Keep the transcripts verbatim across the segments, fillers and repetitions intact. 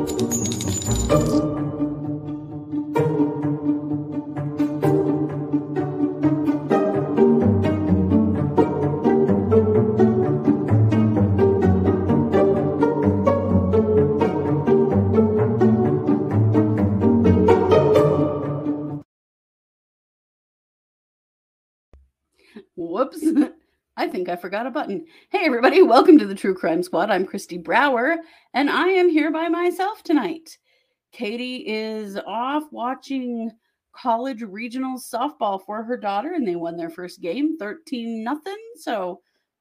Whoops. I think I forgot a button. Hey, everybody. Welcome to the True Crime Squad. I'm Christy Brower, and I am here by myself tonight. Katie is off watching college regional softball for her daughter, and they won their first game, thirteen nothing. So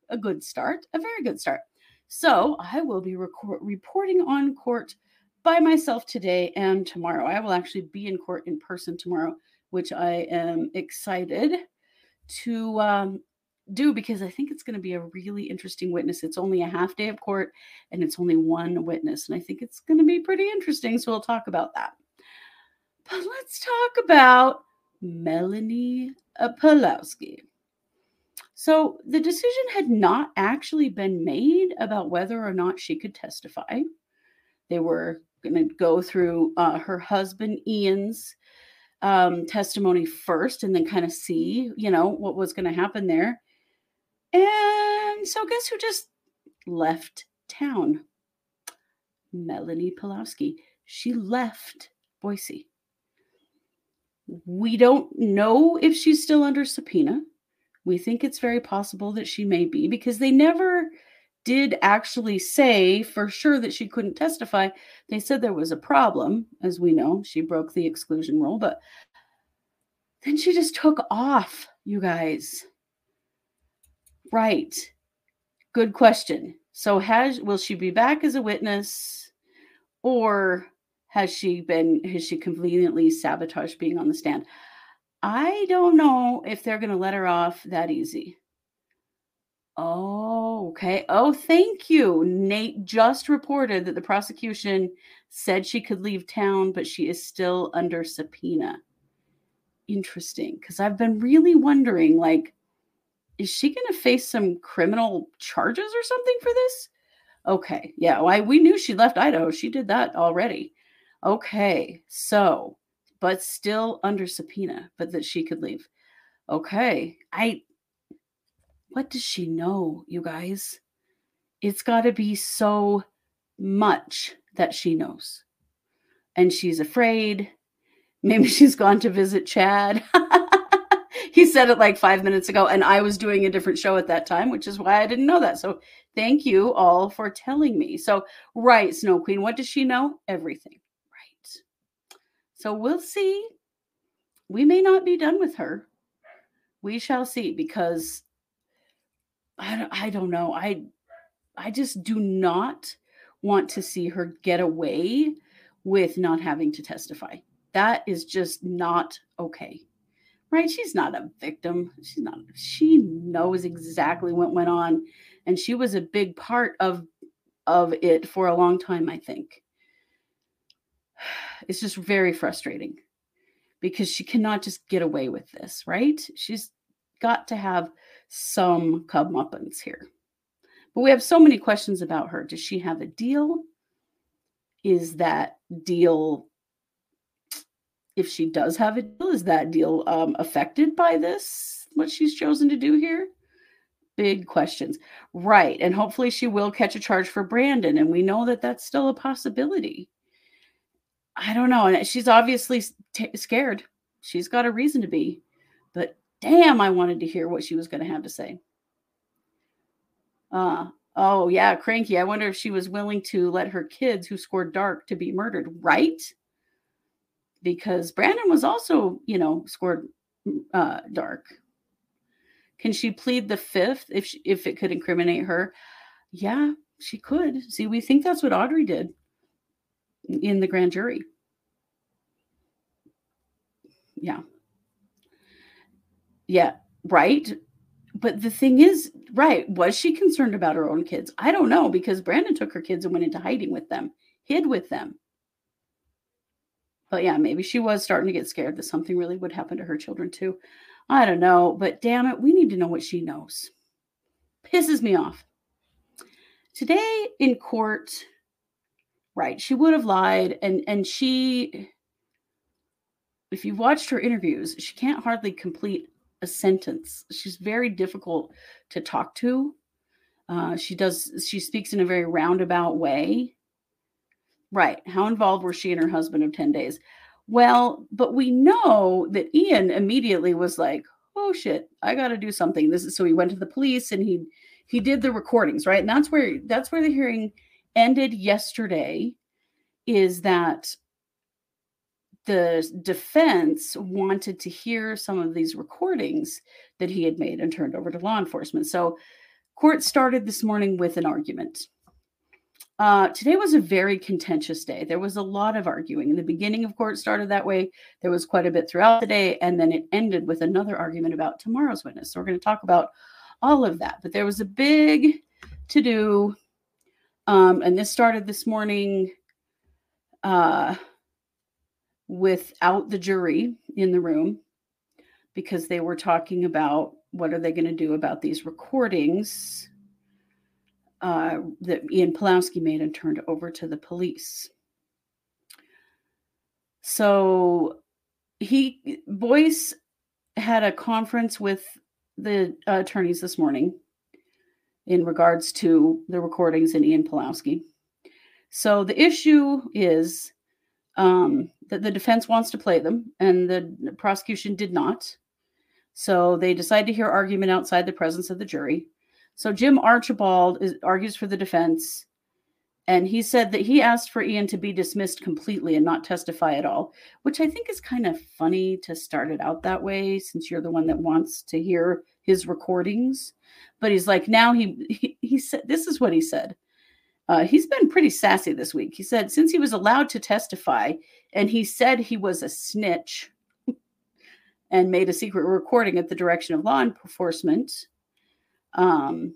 a good start, a very good start. So I will be record- reporting on court by myself today and tomorrow. I will actually be in court in person tomorrow, which I am excited to um, do because I think it's going to be a really interesting witness. It's only a half day of court and it's only one witness. And I think it's going to be pretty interesting. So we'll talk about that. But let's talk about Melanie Pawlowski. So the decision had not actually been made about whether or not she could testify. They were going to go through uh, her husband Ian's um, testimony first and then kind of see, you know, what was going to happen there. And so guess who just left town? Melanie Pawlowski. She left Boise. We don't know if she's still under subpoena. We think it's very possible that she may be because they never did actually say for sure that she couldn't testify. They said there was a problem. As we know, she broke the exclusion rule, but then she just took off, you guys. Right. Good question. So has, will she be back as a witness, or has she been, has she conveniently sabotaged being on the stand? I don't know if they're going to let her off that easy. Oh, okay. Oh, thank you. Nate just reported that the prosecution said she could leave town, but she is still under subpoena. Interesting. Because I've been really wondering, like, is she going to face some criminal charges or something for this? Okay. Yeah. Well, I, we knew she left Idaho. She did that already. Okay. So, but still under subpoena, but that she could leave. Okay. I, what does she know, you guys? It's got to be so much that she knows. And she's afraid. Maybe she's gone to visit Chad. He said it like five minutes ago, and I was doing a different show at that time, which is why I didn't know that. So thank you all for telling me. So, right, Snow Queen, what does she know? Everything. Right. So we'll see. We may not be done with her. We shall see, because I don't, I don't know. I, I just do not want to see her get away with not having to testify. That is just not okay. Right? She's not a victim. She's not, she knows exactly what went on. And she was a big part of, of it for a long time, I think. It's just very frustrating because she cannot just get away with this, right? She's got to have some comeuppance here. But we have so many questions about her. Does she have a deal? Is that deal... If she does have a deal, is that deal um, affected by this, what she's chosen to do here? Big questions. Right. And hopefully she will catch a charge for Brandon. And we know that that's still a possibility. I don't know. And she's obviously t- scared. She's got a reason to be. But damn, I wanted to hear what she was going to have to say. Uh, oh, yeah. Cranky. I wonder if she was willing to let her kids who scored dark to be murdered. Right. Because Brandon was also, you know, scored uh, dark. Can she plead the fifth if she, if it could incriminate her? Yeah, she could. See, we think that's what Audrey did in the grand jury. Yeah. Yeah, right. But the thing is, right, was she concerned about her own kids? I don't know, because Brandon took her kids and went into hiding with them, hid with them. But yeah, maybe she was starting to get scared that something really would happen to her children too. I don't know, but damn it, we need to know what she knows. Pisses me off. Today in court, Right. She would have lied. And, and she, if you've watched her interviews, she can't hardly complete a sentence. She's very difficult to talk to. Uh, she does, she speaks in a very roundabout way. Right. How involved were she and her husband of ten days? Well, but we know that Ian immediately was like, oh shit, I got to do something. This is, so he went to the police and he, he did the recordings, right? And that's where, that's where the hearing ended yesterday, is that the defense wanted to hear some of these recordings that he had made and turned over to law enforcement. So court started this morning with an argument. Uh, today was a very contentious day. There was a lot of arguing. In the beginning of court started that way. There was quite a bit throughout the day. And then it ended with another argument about tomorrow's witness. So we're going to talk about all of that. But there was a big to-do. Um, and this started this morning uh, without the jury in the room, because they were talking about what are they going to do about these recordings Uh, that Ian Pawlowski made and turned over to the police. So he, Boyce had a conference with the uh, attorneys this morning in regards to the recordings and Ian Pawlowski. So the issue is um, that the defense wants to play them and the prosecution did not. So they decided to hear argument outside the presence of the jury. So Jim Archibald is, argues for the defense, and he said that he asked for Ian to be dismissed completely and not testify at all, which I think is kind of funny to start it out that way, since you're the one that wants to hear his recordings. But he's like, now he, he, he said, this is what he said. Uh, he's been pretty sassy this week. He said, since he was allowed to testify and he said he was a snitch and made a secret recording at the direction of law enforcement, Um,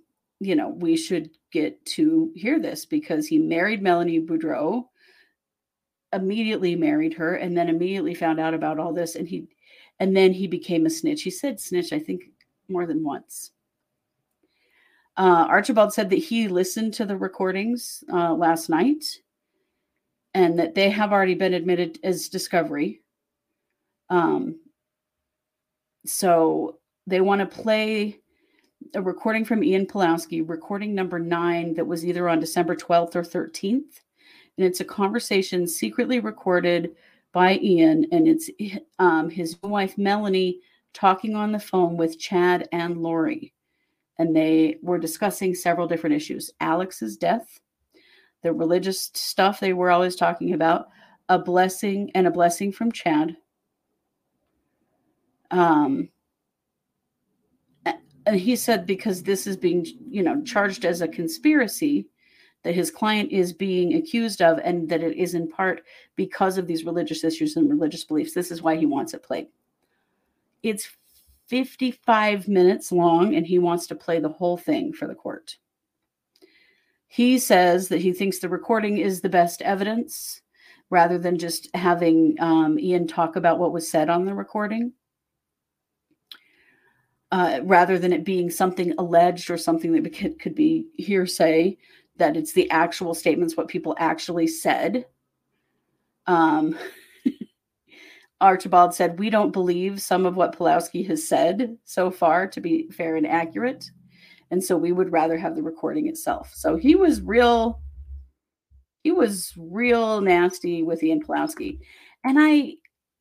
you know, we should get to hear this, because he married Melanie Boudreaux, immediately married her, and then immediately found out about all this. And he, and then he became a snitch. He said snitch, I think, more than once. Uh, Archibald said that he listened to the recordings uh, last night, and that they have already been admitted as discovery. Um, so they want to play a recording from Ian Pawlowski, recording number nine, that was either on December twelfth or thirteenth. And it's a conversation secretly recorded by Ian. And it's um, his wife, Melanie, talking on the phone with Chad and Lori. And they were discussing several different issues. Alex's death, the religious stuff they were always talking about, a blessing and a blessing from Chad. Um, And he said, because this is being, you know, charged as a conspiracy that his client is being accused of, and that it is in part because of these religious issues and religious beliefs. This is why he wants it played. It's fifty-five minutes long, and he wants to play the whole thing for the court. He says that he thinks the recording is the best evidence, rather than just having um, Ian talk about what was said on the recording. Uh, rather than it being something alleged or something that could, could be hearsay, that it's the actual statements, what people actually said. Um, Archibald said, we don't believe some of what Pawlowski has said so far to be fair and accurate. And so we would rather have the recording itself. So he was real, he was real nasty with Ian Pawlowski. And I,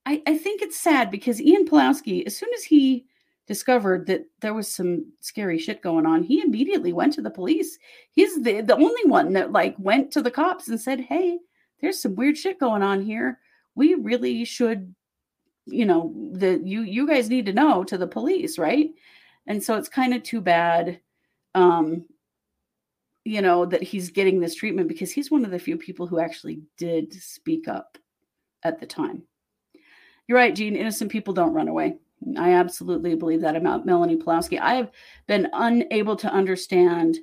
I, I think it's sad, because Ian Pawlowski, as soon as he discovered that there was some scary shit going on, he immediately went to the police. He's the, the only one that like went to the cops and said, hey, there's some weird shit going on here. We really should, you know, the, you, you guys need to know, to the police. Right. And so it's kind of too bad, um, you know, that he's getting this treatment, because he's one of the few people who actually did speak up at the time. You're right, Gene. Innocent people don't run away. I absolutely believe that about Melanie Pawlowski. I have been unable to understand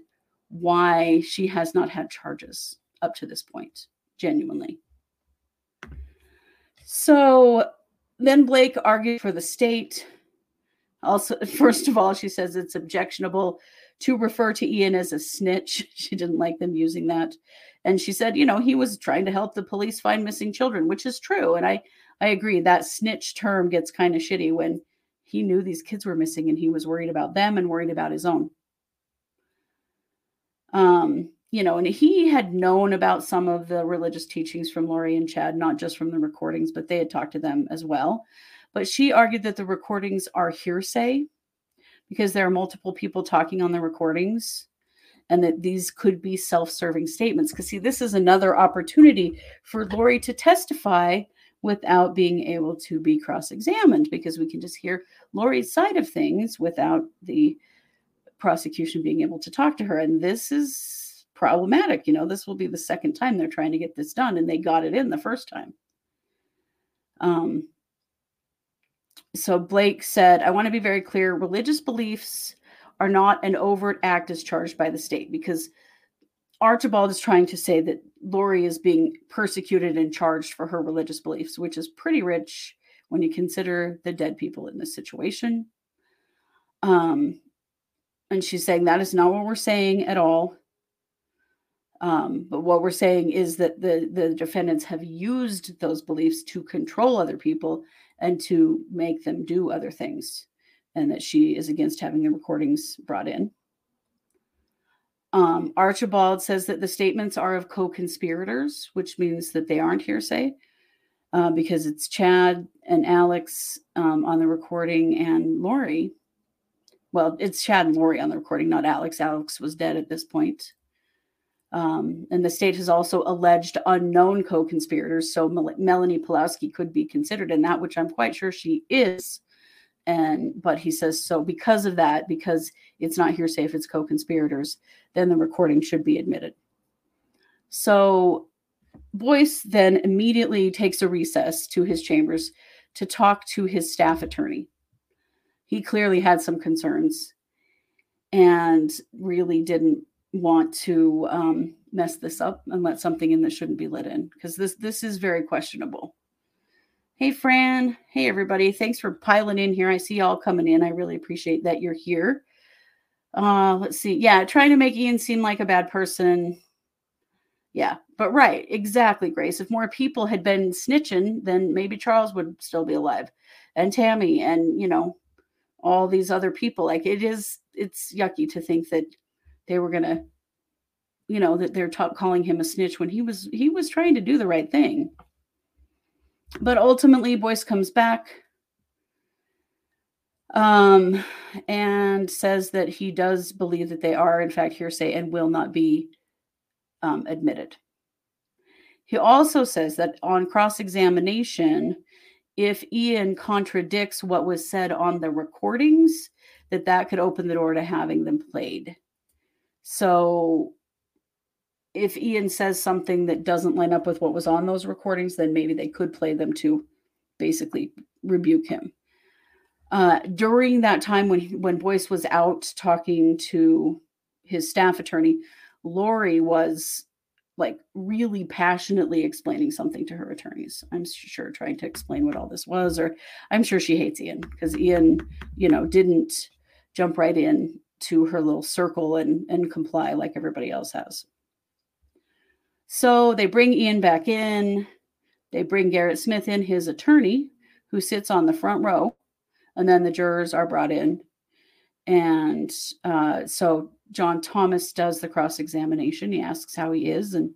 why she has not had charges up to this point, genuinely. So then Blake argued for the state. Also, first of all, she says it's objectionable to refer to Ian as a snitch. She didn't like them using that. And she said, you know, he was trying to help the police find missing children, which is true. And I, I agree that snitch term gets kind of shitty when he knew these kids were missing and he was worried about them and worried about his own. Um, you know, and he had known about some of the religious teachings from Lori and Chad, not just from the recordings, but they had talked to them as well. But she argued that the recordings are hearsay because there are multiple people talking on the recordings and that these could be self-serving statements. Because, see, this is another opportunity for Lori to testify without being able to be cross-examined, because we can just hear Lori's side of things without the prosecution being able to talk to her. And this is problematic. You know, this will be the second time they're trying to get this done, and they got it in the first time. Um. So Blake said, I want to be very clear. Religious beliefs are not an overt act as charged by the state, because Archibald is trying to say that Lori is being persecuted and charged for her religious beliefs, which is pretty rich when you consider the dead people in this situation. Um, and she's saying that is not what we're saying at all. Um, but what we're saying is that the, the defendants have used those beliefs to control other people and to make them do other things, and that she is against having the recordings brought in. Um, Archibald says that the statements are of co-conspirators, which means that they aren't hearsay, uh, because it's Chad and Alex um, on the recording and Lori. Well, it's Chad and Lori on the recording, not Alex. Alex was dead at this point. Um, and the state has also alleged unknown co-conspirators, so Mel- Melanie Pawlowski could be considered in that, which I'm quite sure she is. And but he says, so because of that, because it's not hearsay if it's co-conspirators, then the recording should be admitted. So Boyce then immediately takes a recess to his chambers to talk to his staff attorney. He clearly had some concerns and really didn't want to um, mess this up and let something in that shouldn't be let in, because this this is very questionable. Hey, Fran. Hey, everybody. Thanks for piling in here. I see y'all coming in. I really appreciate that you're here. Uh, let's see. Yeah, trying to make Ian seem like a bad person. Yeah, but right. Exactly, Grace. If more people had been snitching, then maybe Charles would still be alive. And Tammy and, you know, all these other people. Like, it is, it's yucky to think that they were going to, you know, that they're t- calling him a snitch when he was he was trying to do the right thing. But ultimately, Boyce comes back um, and says that he does believe that they are, in fact, hearsay and will not be um, admitted. He also says that on cross-examination, if Ian contradicts what was said on the recordings, that that could open the door to having them played. So if Ian says something that doesn't line up with what was on those recordings, then maybe they could play them to basically rebuke him. Uh, during that time when, when Boyce was out talking to his staff attorney, Lori was like really passionately explaining something to her attorneys. I'm sure trying to explain what all this was, or I'm sure she hates Ian because Ian, you know, didn't jump right in to her little circle and, and comply like everybody else has. So they bring Ian back in. They bring Garrett Smith in, his attorney, who sits on the front row. And then the jurors are brought in. And uh, so John Thomas does the cross-examination. He asks how he is. And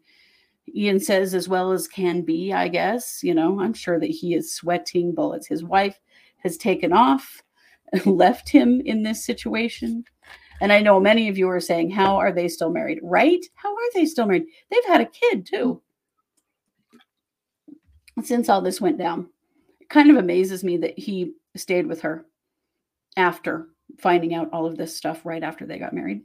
Ian says, as well as can be, I guess. You know, I'm sure that he is sweating bullets. His wife has taken off and left him in this situation. And I know many of you are saying, how are they still married? Right? How are they still married? They've had a kid, too, since all this went down. It kind of amazes me that he stayed with her after finding out all of this stuff right after they got married.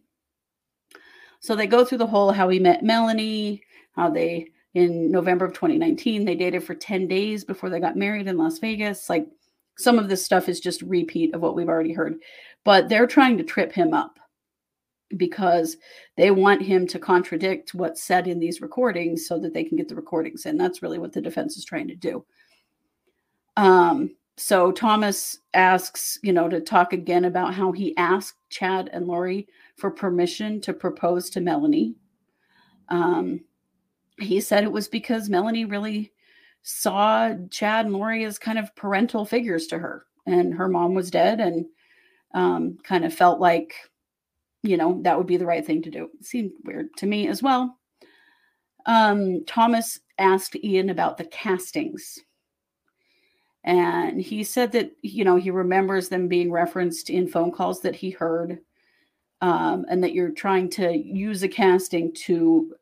So they go through the whole how he met Melanie, how they, in November of twenty nineteen, they dated for ten days before they got married in Las Vegas. Like, some of this stuff is just repeat of what we've already heard. But they're trying to trip him up because they want him to contradict what's said in these recordings so that they can get the recordings in. That's really what the defense is trying to do. Um, So Thomas asks, you know, to talk again about how he asked Chad and Lori for permission to propose to Melanie. Um, he said it was because Melanie really saw Chad and Lori as kind of parental figures to her, and her mom was dead, and um, kind of felt like, you know, that would be the right thing to do. It seemed weird to me as well. Um, Thomas asked Ian about the castings. And he said that, you know, he remembers them being referenced in phone calls that he heard, um, and that you're trying to use a casting to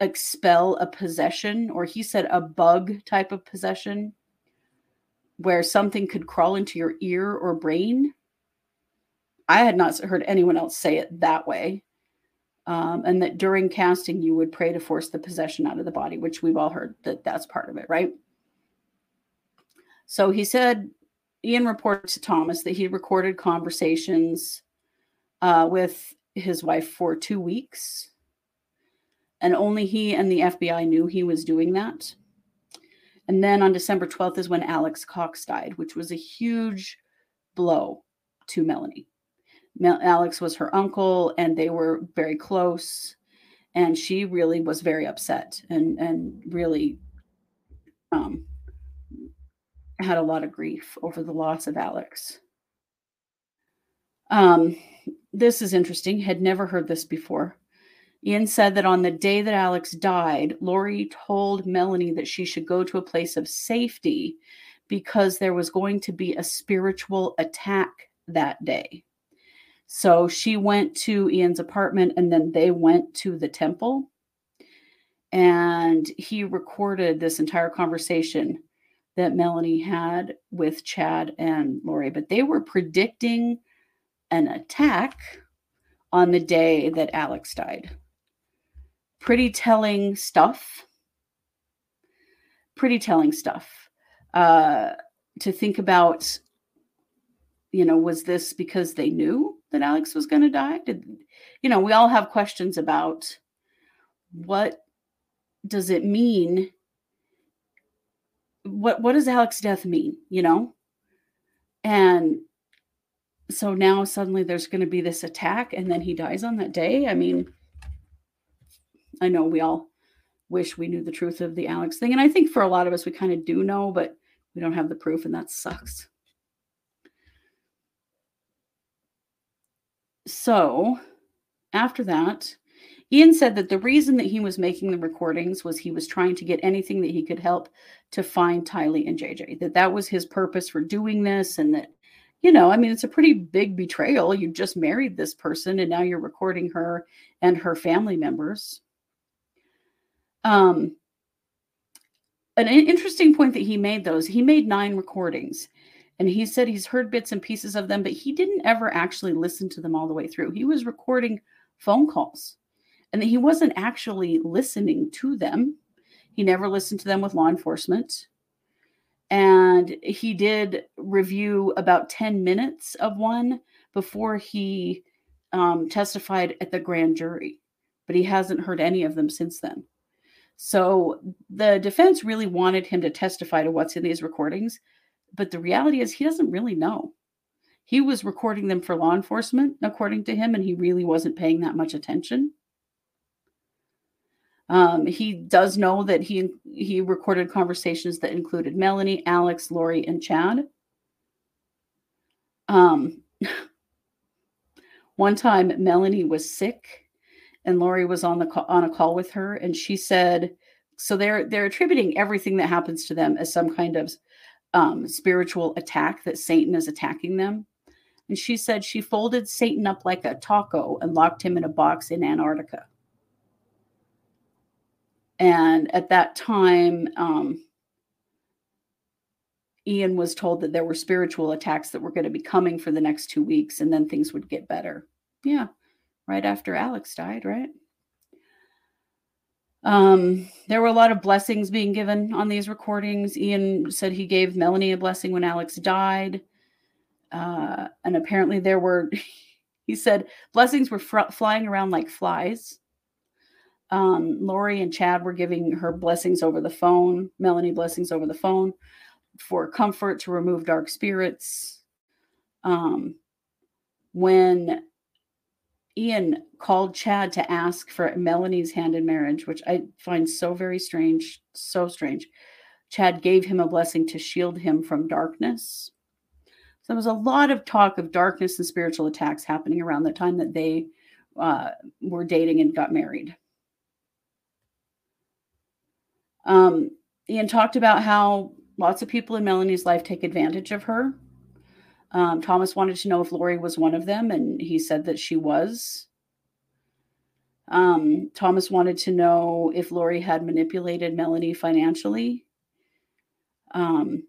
expel a possession, or he said a bug type of possession, where something could crawl into your ear or brain. I had not heard anyone else say it that way. Um, and that during casting, you would pray to force the possession out of the body, which we've all heard that that's part of it, right? So he said, Ian reported to Thomas that he recorded conversations uh, with his wife for two weeks. And only he and the F B I knew he was doing that. And then on December twelfth is when Alex Cox died, which was a huge blow to Melanie. Mel- Alex was her uncle, and they were very close. And she really was very upset and, and really... Um, had a lot of grief over the loss of Alex. Um, this is interesting. Had never heard this before. Ian said that on the day that Alex died, Lori told Melanie that she should go to a place of safety because there was going to be a spiritual attack that day. So she went to Ian's apartment, and then they went to the temple. And he recorded this entire conversation that Melanie had with Chad and Lori, but they were predicting an attack on the day that Alex died. Pretty telling stuff. Pretty telling stuff. Uh, to think about, you know, was this because they knew that Alex was going to die? Did, you know, we all have questions about what does it mean? What what does Alex's death mean, you know? And so now suddenly there's going to be this attack, and then he dies on that day. I mean, I know we all wish we knew the truth of the Alex thing. And I think for a lot of us, we kind of do know, but we don't have the proof, and that sucks. So after that, Ian said that the reason that he was making the recordings was he was trying to get anything that he could help to find Tylee and J J, that that was his purpose for doing this. And that, you know, I mean, it's a pretty big betrayal. You just married this person, and now you're recording her and her family members. Um, an interesting point that he made, though, is he made nine recordings. And he said he's heard bits and pieces of them, but he didn't ever actually listen to them all the way through. He was recording phone calls. And that he wasn't actually listening to them. He never listened to them with law enforcement. And he did review about ten minutes of one before he um, testified at the grand jury. But he hasn't heard any of them since then. So the defense really wanted him to testify to what's in these recordings. But the reality is he doesn't really know. He was recording them for law enforcement, according to him, and he really wasn't paying that much attention. Um, he does know that he he recorded conversations that included Melanie, Alex, Lori, and Chad. Um, one time, Melanie was sick, and Lori was on the on a call with her, and she said, "So they're they're attributing everything that happens to them as some kind of um, spiritual attack, that Satan is attacking them." And she said she folded Satan up like a taco and locked him in a box in Antarctica. And at that time, um, Ian was told that there were spiritual attacks that were going to be coming for the next two weeks, and then things would get better. Yeah, right after Alex died, right? Um, there were a lot of blessings being given on these recordings. Ian said he gave Melanie a blessing when Alex died. Uh, and apparently there were, he said, blessings were fr- flying around like flies. Um, Lori and Chad were giving her blessings over the phone, Melanie blessings over the phone. for comfort, to remove dark spirits. Um, when Ian called Chad to ask for Melanie's hand in marriage, which I find so very strange, so strange, Chad gave him a blessing to shield him from darkness. So there was a lot of talk of darkness and spiritual attacks happening around the time that they uh, were dating and got married. Um, Ian talked about how lots of people in Melanie's life take advantage of her. Um, Thomas wanted to know if Lori was one of them, and he said that she was. Um, Thomas wanted to know if Lori had manipulated Melanie financially. Um,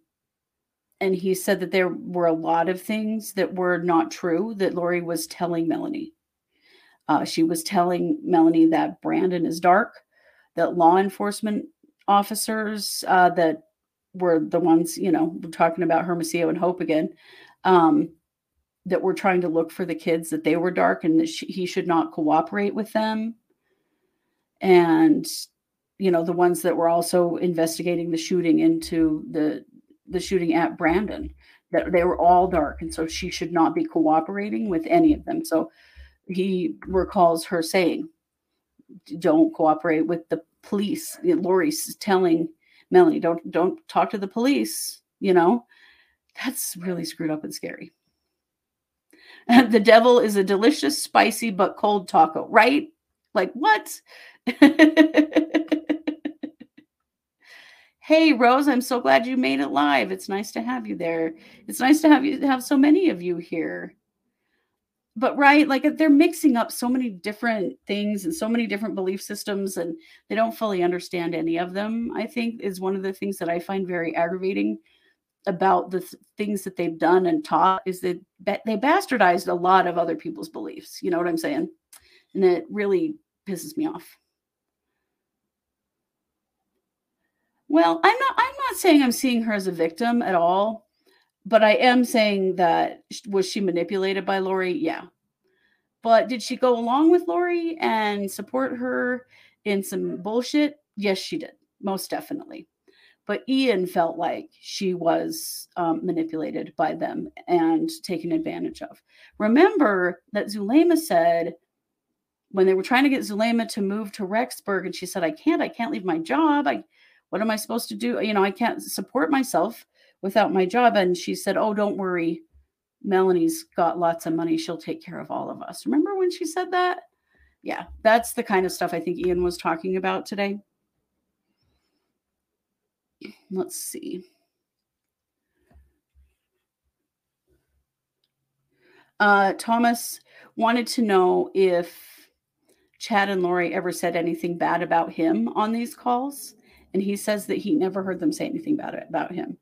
and he said that there were a lot of things that were not true that Lori was telling Melanie. Uh, she was telling Melanie that Brandon is dark, that law enforcement officers uh, that were the ones, you know, we're talking about Hermosillo and Hope again, um, that were trying to look for the kids, that they were dark and that she, he should not cooperate with them. And you know, the ones that were also investigating the shooting into the, the shooting at Brandon, that they were all dark. And so she should not be cooperating with any of them. So he recalls her saying, don't cooperate with the police. Lori's telling Melanie, don't, don't talk to the police. You know, that's really screwed up and scary. And the devil is a delicious, spicy, but cold taco, right? Like what? Hey, Rose, I'm so glad you made it live. It's nice to have you there. It's nice to have you have so many of you here. But right, like they're mixing up so many different things and so many different belief systems, and they don't fully understand any of them, I think, is one of the things that I find very aggravating about the th- things that they've done and taught, is that they bastardized a lot of other people's beliefs. You know what I'm saying? And it really pisses me off. Well, I'm not I'm not saying I'm seeing her as a victim at all, but I am saying that, was she manipulated by Lori? Yeah. But did she go along with Lori and support her in some bullshit? Yes, she did. Most definitely. But Ian felt like she was um, manipulated by them and taken advantage of. Remember that Zulema said, when they were trying to get Zulema to move to Rexburg, and she said, I can't, I can't leave my job. I What am I supposed to do? You know, I can't support myself without my job. And she said, oh, don't worry. Melanie's got lots of money. She'll take care of all of us. Remember when she said that? Yeah, that's the kind of stuff I think Ian was talking about today. Let's see. Uh, Thomas wanted to know if Chad and Lori ever said anything bad about him on these calls. And he says that he never heard them say anything about it, about him.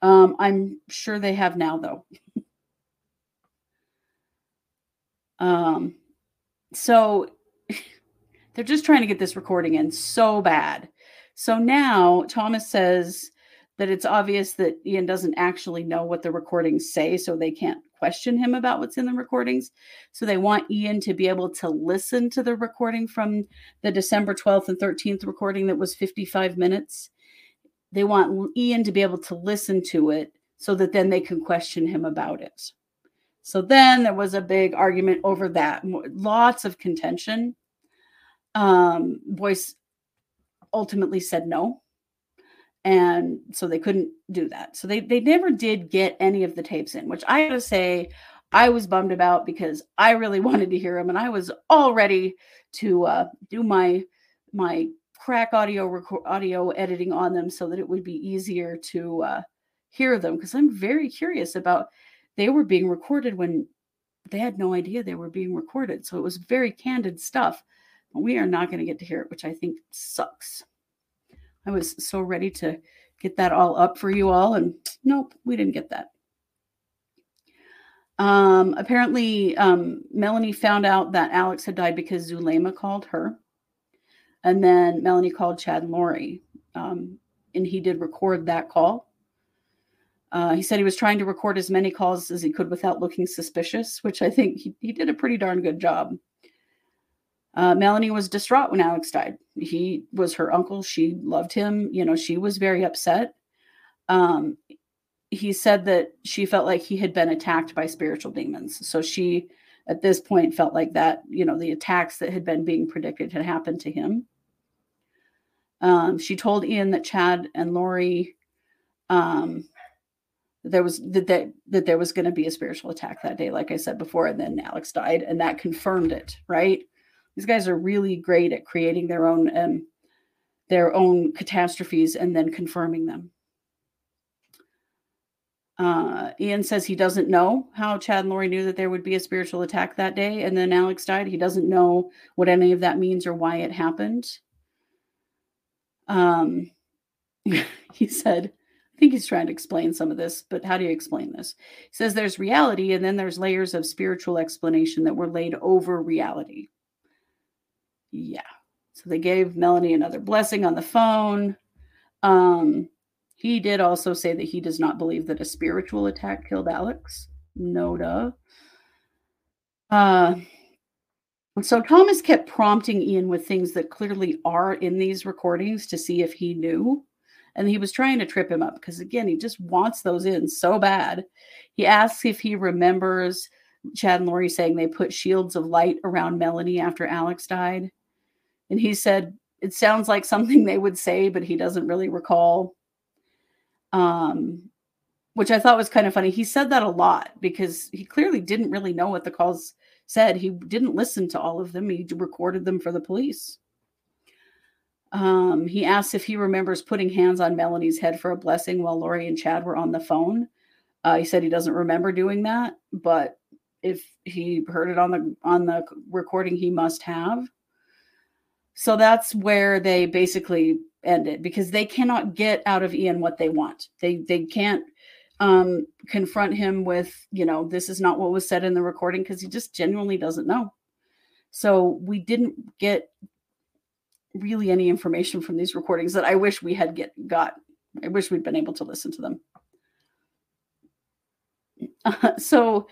Um, I'm sure they have now, though. um, so they're just trying to get this recording in so bad. So now Thomas says that it's obvious that Ian doesn't actually know what the recordings say, so they can't question him about what's in the recordings. So they want Ian to be able to listen to the recording from the December twelfth and thirteenth recording that was fifty-five minutes. They want Ian to be able to listen to it so that then they can question him about it. So then there was a big argument over that. Lots of contention. Um, Boyce ultimately said no. And so they couldn't do that. So they, they never did get any of the tapes in, which I gotta say I was bummed about, because I really wanted to hear them. And I was all ready to uh, do my my crack audio record, audio editing on them so that it would be easier to uh, hear them. Because I'm very curious about, they were being recorded when they had no idea they were being recorded. So it was very candid stuff. But we are not going to get to hear it, which I think sucks. I was so ready to get that all up for you all. And nope, we didn't get that. Um, apparently, um, Melanie found out that Alex had died because Zulema called her. And then Melanie called Chad and Lori. Um, and he did record that call. Uh, he said he was trying to record as many calls as he could without looking suspicious, which I think he, he did a pretty darn good job. Uh, Melanie was distraught when Alex died. He was her uncle. She loved him. You know, she was very upset. um, he said that she felt like he had been attacked by spiritual demons. So she, at this point, felt like that, you know, the attacks that had been being predicted had happened to him. Um, she told Ian that Chad and Lori, um, there was that, that, that there was going to be a spiritual attack that day, like I said before, and then Alex died, and that confirmed it, right? These guys are really great at creating their own, um, their own catastrophes and then confirming them. Uh, Ian says he doesn't know how Chad and Lori knew that there would be a spiritual attack that day, and then Alex died. He doesn't know what any of that means or why it happened. Um, he said, I think he's trying to explain some of this, but how do you explain this? He says there's reality, and then there's layers of spiritual explanation that were laid over reality. Yeah. So they gave Melanie another blessing on the phone. Um, he did also say that he does not believe that a spiritual attack killed Alex. No duh. Uh, So Thomas kept prompting Ian with things that clearly are in these recordings to see if he knew. And he was trying to trip him up because, again, he just wants those in so bad. He asks if he remembers Chad and Lori saying they put shields of light around Melanie after Alex died. And he said it sounds like something they would say, but he doesn't really recall, um, which I thought was kind of funny. He said that a lot because he clearly didn't really know what the calls said. He didn't listen to all of them. He recorded them for the police. Um, he asks if he remembers putting hands on Melanie's head for a blessing while Lori and Chad were on the phone. Uh, he said he doesn't remember doing that, but if he heard it on the on the recording, he must have. So that's where they basically end it because they cannot get out of Ian what they want. They they can't um, confront him with, you know, this is not what was said in the recording because he just genuinely doesn't know. So we didn't get really any information from these recordings that I wish we had get got. I wish we'd been able to listen to them. Uh, so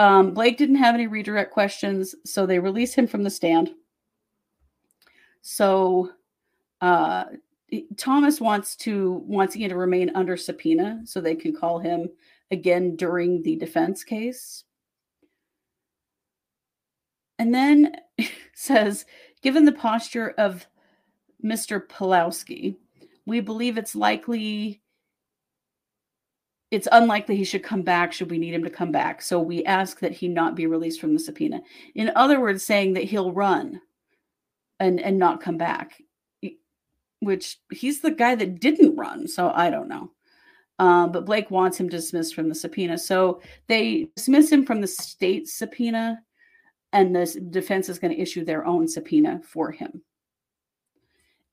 um, Blake didn't have any redirect questions, so they release him from the stand. So uh, Thomas wants to wants Ian to remain under subpoena so they can call him again during the defense case. And then says, given the posture of Mister Pawlowski, we believe it's likely, it's unlikely he should come back should we need him to come back. So we ask that he not be released from the subpoena. In other words, saying that he'll run and, and not come back, which he's the guy that didn't run. So I don't know. Uh, but Blake wants him dismissed from the subpoena. So they dismiss him from the state subpoena. And the defense is going to issue their own subpoena for him.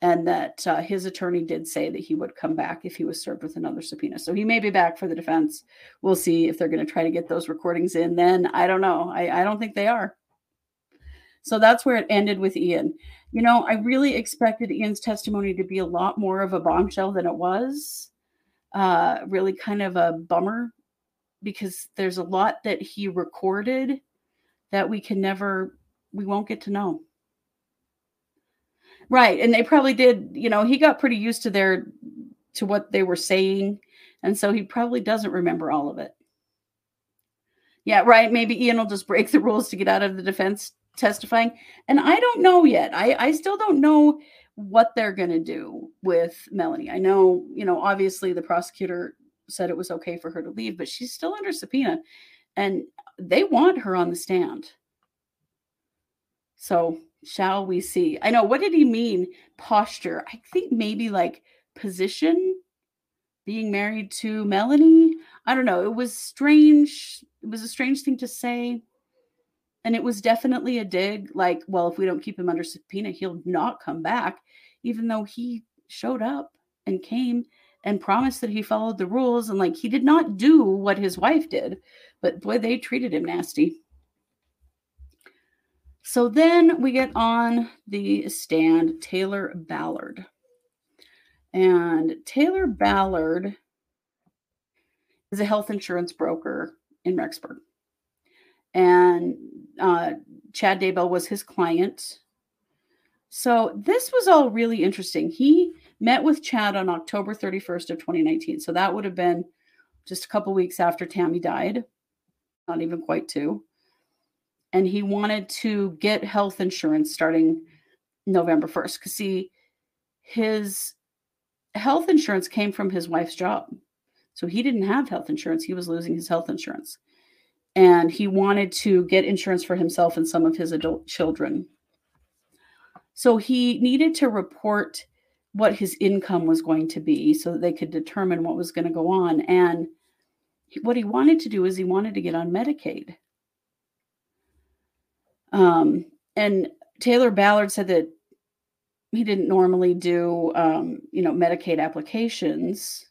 And that uh, his attorney did say that he would come back if he was served with another subpoena. So he may be back for the defense. We'll see if they're going to try to get those recordings in then. I don't know. I, I don't think they are. So that's where it ended with Ian. You know, I really expected Ian's testimony to be a lot more of a bombshell than it was. Uh, really kind of a bummer because there's a lot that he recorded that we can never, we won't get to know. Right. And they probably did, you know, he got pretty used to their, to what they were saying. And so he probably doesn't remember all of it. Yeah, right. Maybe Ian will just break the rules to get out of the defense testifying. And I don't know yet. I, I still don't know what they're going to do with Melanie. I know, you know, obviously the prosecutor said it was okay for her to leave, but she's still under subpoena. And they want her on the stand. So shall we see? I know. What did he mean? Posture. I think maybe like position, being married to Melanie. I don't know. It was strange. It was a strange thing to say. And it was definitely a dig. Like, well, if we don't keep him under subpoena, he'll not come back. Even though he showed up and came and promised that he followed the rules. And like, he did not do what his wife did. But boy, they treated him nasty. So then we get on the stand, Taylor Ballard. And Taylor Ballard is a health insurance broker in Rexburg. And uh, Chad Daybell was his client. So this was all really interesting. He met with Chad on October thirty-first of twenty nineteen. So that would have been just a couple weeks after Tammy died, not even quite two. And he wanted to get health insurance starting November first. Because see, his health insurance came from his wife's job. So he didn't have health insurance. He was losing his health insurance. And he wanted to get insurance for himself and some of his adult children. So he needed to report what his income was going to be so that they could determine what was going to go on. And what he wanted to do is he wanted to get on Medicaid. Um, and Taylor Ballard said that he didn't normally do, um, you know, Medicaid applications,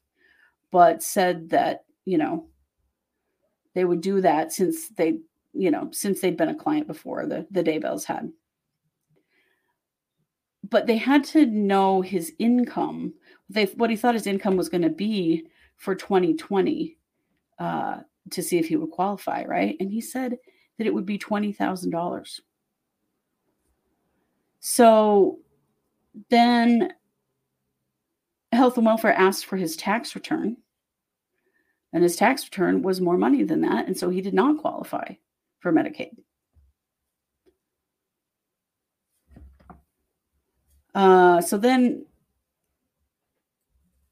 but said that, you know, they would do that since they, you know, since they'd been a client before, the, the Daybells had. But they had to know his income, they, what he thought his income was going to be for twenty twenty uh, to see if he would qualify, right? And he said that it would be twenty thousand dollars. So then Health and Welfare asked for his tax return. And his tax return was more money than that. And so he did not qualify for Medicaid. Uh, so then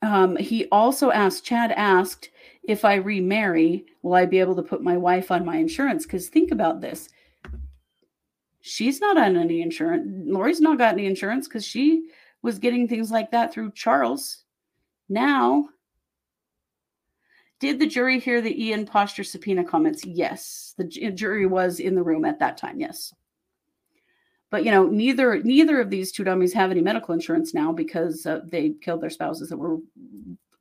um, he also asked, Chad asked, if I remarry, will I be able to put my wife on my insurance? Because think about this. She's not on any insurance. Lori's not got any insurance because she was getting things like that through Charles. Now, did the jury hear the Ian Posture subpoena comments? Yes. The jury was in the room at that time, yes. But, you know, neither neither of these two dummies have any medical insurance now because uh, they killed their spouses that were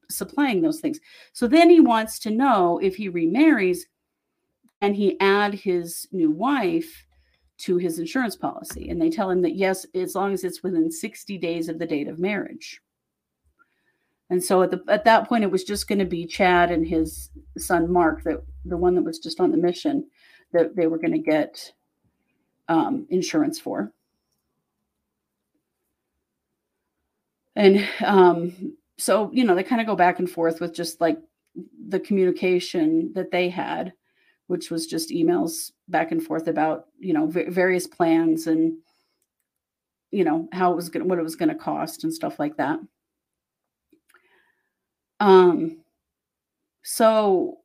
supplying those things. So then he wants to know if he remarries and he add his new wife to his insurance policy. And they tell him that, yes, as long as it's within sixty days of the date of marriage. And so at the at that point, it was just going to be Chad and his son, Mark, that the one that was just on the mission, that they were going to get Um, insurance for. And um, so, you know, they kind of go back and forth with just like the communication that they had, which was just emails back and forth about, you know, v- various plans and, you know, how it was going to, what it was going to cost and stuff like that. Um, so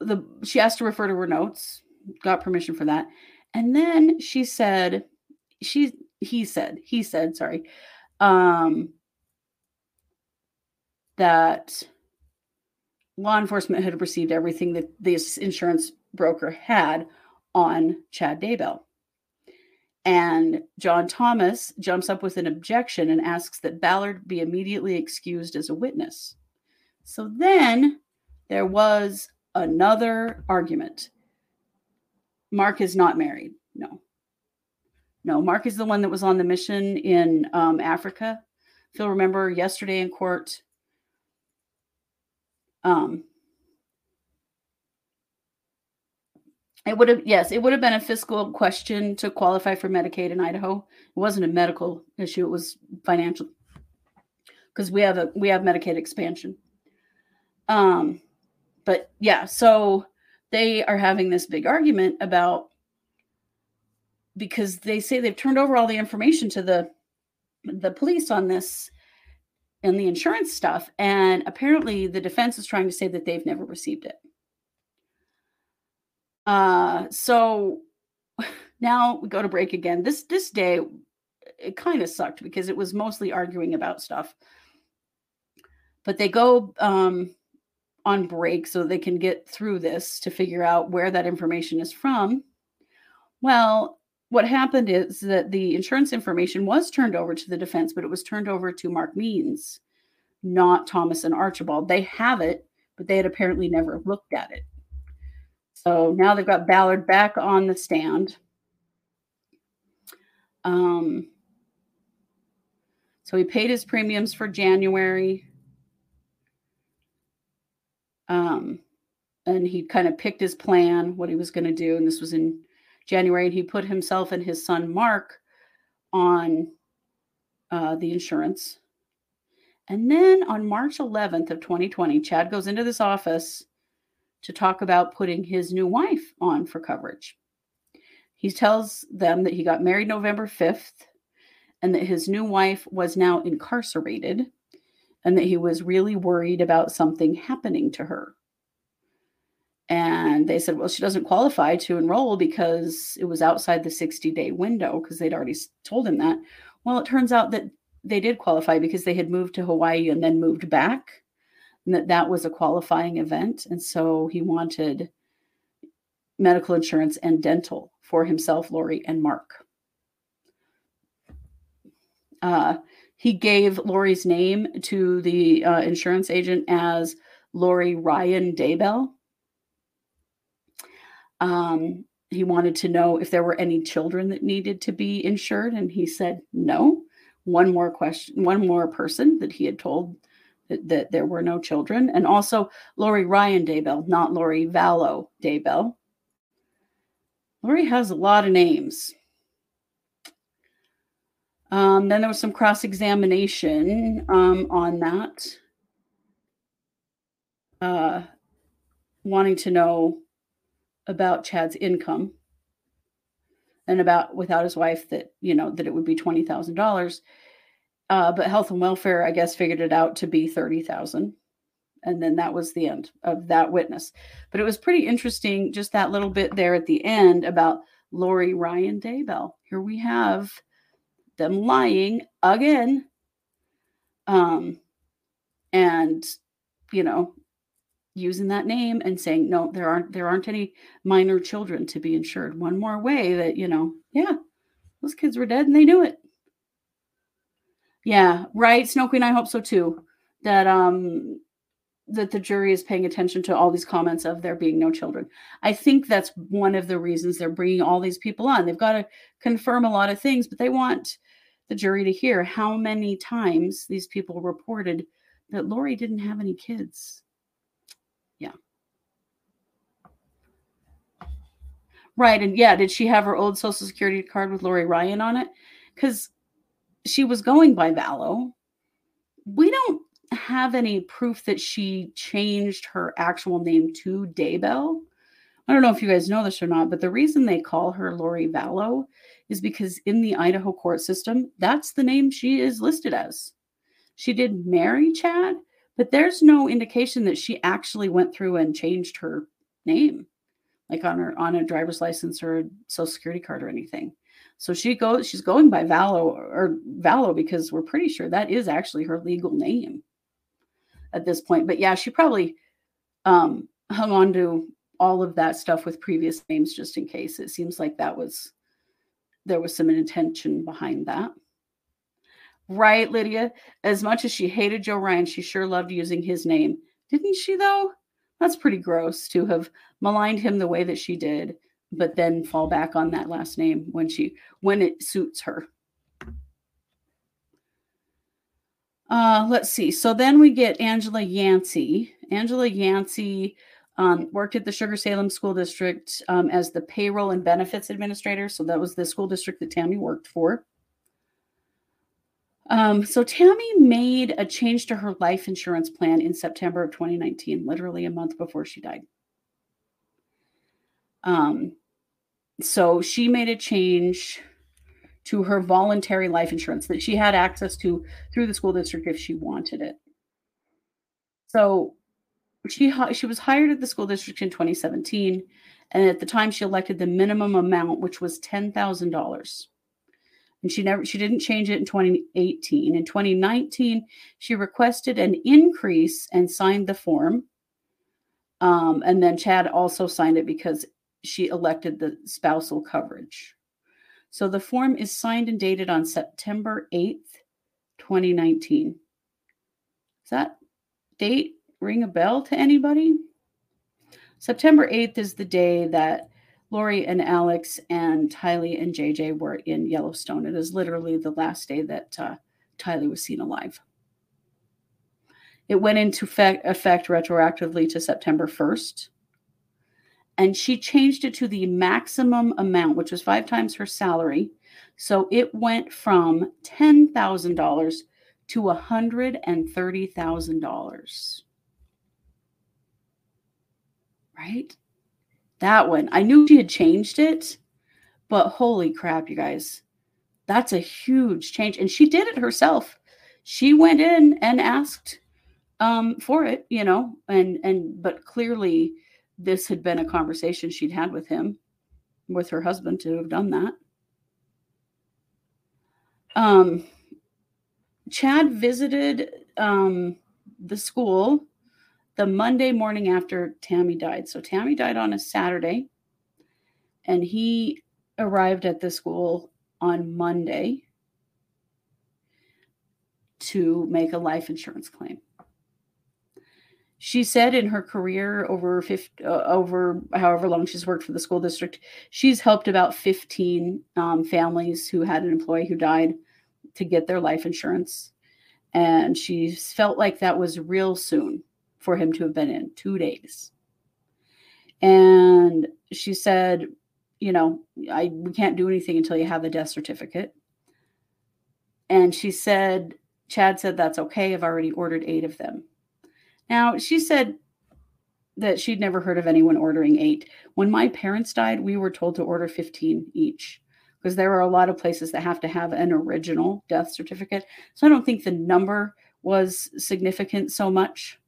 the, she asked to refer to her notes, got permission for that. And then she said, she, he said, he said, sorry, um, that law enforcement had received everything that this insurance broker had on Chad Daybell. And John Thomas jumps up with an objection and asks that Ballard be immediately excused as a witness. So then there was another argument. Mark is not married. No. No, Mark is the one that was on the mission in um, Africa. If you'll remember yesterday in court. Um, it would have, yes, it would have been a fiscal question to qualify for Medicaid in Idaho. It wasn't a medical issue. It was financial. Because we have a, we have Medicaid expansion. Um, but yeah, so they are having this big argument about, because they say they've turned over all the information to the, the police on this and the insurance stuff. And apparently the defense is trying to say that they've never received it. Uh, so now we go to break again. This, this day, it kind of sucked because it was mostly arguing about stuff, but they go, um, on break so they can get through this to figure out where that information is from. Well, what happened is that the insurance information was turned over to the defense, but it was turned over to Mark Means, not Thomas and Archibald. They have it, but they had apparently never looked at it. So now they've got Ballard back on the stand. Um, so he paid his premiums for January. Um, and he kind of picked his plan, what he was going to do. And this was in January. And he put himself and his son, Mark, on uh, the insurance. And then on March eleventh of twenty twenty, Chad goes into this office to talk about putting his new wife on for coverage. He tells them that he got married November fifth and that his new wife was now incarcerated and that he was really worried about something happening to her. And they said, well, she doesn't qualify to enroll because it was outside the sixty-day window because they'd already told him that. Well, it turns out that they did qualify because they had moved to Hawaii and then moved back, and that that was a qualifying event. And so he wanted medical insurance and dental for himself, Lori, and Mark. Uh, he gave Lori's name to the uh, insurance agent as Lori Ryan Daybell. Um, he wanted to know if there were any children that needed to be insured, and he said no. One more question, one more person that he had told that, that there were no children. And also Lori Ryan Daybell, not Lori Vallow Daybell. Lori has a lot of names. Um, then there was some cross-examination um, on that. Uh, wanting to know about Chad's income and about without his wife that, you know, that it would be twenty thousand dollars. Uh, but health and welfare, I guess, figured it out to be thirty thousand dollars. And then that was the end of that witness. But it was pretty interesting, just that little bit there at the end about Lori Ryan Daybell. Here we have them lying again. Um, and, you know, using that name and saying, no, there aren't, there aren't any minor children to be insured. One more way that, you know, yeah, those kids were dead and they knew it. Yeah. Right. Snow Queen. I hope so too, that, um, that the jury is paying attention to all these comments of there being no children. I think that's one of the reasons they're bringing all these people on. They've got to confirm a lot of things, but they want the jury to hear how many times these people reported that Lori didn't have any kids. Yeah. Right. And yeah, did she have her old Social Security card with Lori Ryan on it? Because she was going by Vallow. We don't have any proof that she changed her actual name to Daybell. I don't know if you guys know this or not, but the reason they call her Lori Vallow is because in the Idaho court system, that's the name she is listed as. She did marry Chad, but there's no indication that she actually went through and changed her name, like on her on a driver's license or a Social Security card or anything. So she goes, she's going by Vallow or Vallow because we're pretty sure that is actually her legal name at this point. But yeah, she probably um, hung on to all of that stuff with previous names just in case. It seems like that was there was some intention behind that. Right, Lydia? As much as she hated Joe Ryan, she sure loved using his name. Didn't she, though? That's pretty gross to have maligned him the way that she did, but then fall back on that last name when she when it suits her. Uh, let's see. So then we get Angela Yancey. Angela Yancey um, worked at the Sugar Salem School District um, as the payroll and benefits administrator. So that was the school district that Tammy worked for. Um, so Tammy made a change to her life insurance plan in September of twenty nineteen, literally a month before she died. Um, so she made a change to her voluntary life insurance that she had access to through the school district if she wanted it. So she, she was hired at the school district in twenty seventeen. And at the time she elected the minimum amount, which was ten thousand dollars. And she never, she didn't change it in twenty eighteen. In twenty nineteen, she requested an increase and signed the form. Um, and then Chad also signed it because she elected the spousal coverage. So the form is signed and dated on September eighth, twenty nineteen. Does that date ring a bell to anybody? September eighth is the day that Lori and Alex and Tylee and J J were in Yellowstone. It is literally the last day that uh, Tylee was seen alive. It went into effect, effect retroactively to September first. And she changed it to the maximum amount, which was five times her salary. So it went from ten thousand dollars to one hundred thirty thousand dollars. Right? That one. I knew she had changed it, but holy crap, you guys. That's a huge change. And she did it herself. She went in and asked um, for it, you know, and, and, but clearly this had been a conversation she'd had with him, with her husband, to have done that. Um, Chad visited um, the school the Monday morning after Tammy died. So Tammy died on a Saturday, and he arrived at the school on Monday to make a life insurance claim. She said in her career over fifty, uh, over however long she's worked for the school district, she's helped about fifteen um, families who had an employee who died to get their life insurance. And she felt like that was real soon for him to have been in two days. And she said, you know, I, we can't do anything until you have the death certificate. And she said, Chad said, that's okay. I've already ordered eight of them. Now, she said that she'd never heard of anyone ordering eight. When my parents died, we were told to order fifteen each, because there are a lot of places that have to have an original death certificate. So I don't think the number was significant so much.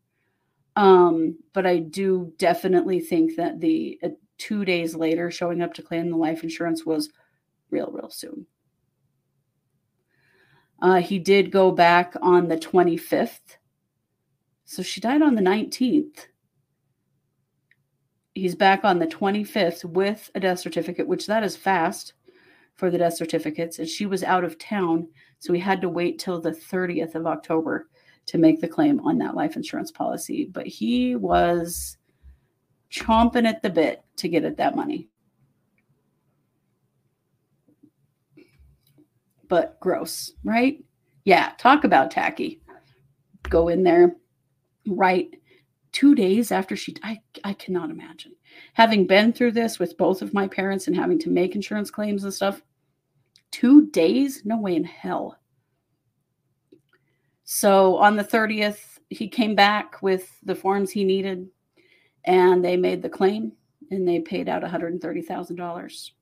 Um, but I do definitely think that the uh, two days later showing up to claim the life insurance was real, real soon. Uh, he did go back on the twenty-fifth. So she died on the nineteenth. He's back on the twenty-fifth with a death certificate, which that is fast for the death certificates. And she was out of town, so he had to wait till the thirtieth of October to make the claim on that life insurance policy. But he was chomping at the bit to get at that money. But gross, right? Yeah, talk about tacky. Go in there. Right. Two days after she, I, I cannot imagine having been through this with both of my parents and having to make insurance claims and stuff. Two days? No way in hell. So on the thirtieth, he came back with the forms he needed, and they made the claim, and they paid out one hundred thirty thousand dollars.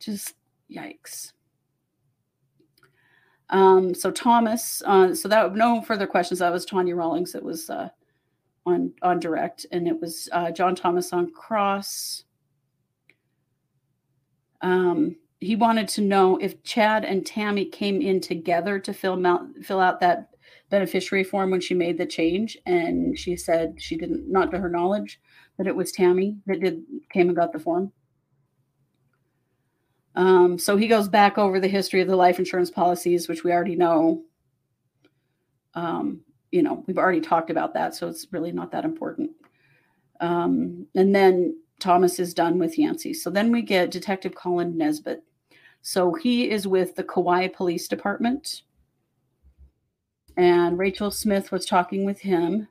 Just yikes. Um, so Thomas, uh, so that no further questions. That was Tanya Rawlings. It was, uh, on, on direct, and it was, uh, John Thomas on cross. Um, he wanted to know if Chad and Tammy came in together to fill out, fill out that beneficiary form when she made the change. And she said she didn't, not to her knowledge, that it was Tammy that did, came and got the form. Um, so he goes back over the history of the life insurance policies, which we already know. Um, you know, we've already talked about that, so it's really not that important. Um, and then Thomas is done with Yancey. So then we get Detective Colin Nesbitt. So he is with the Kauai Police Department. And Rachel Smith was talking with him.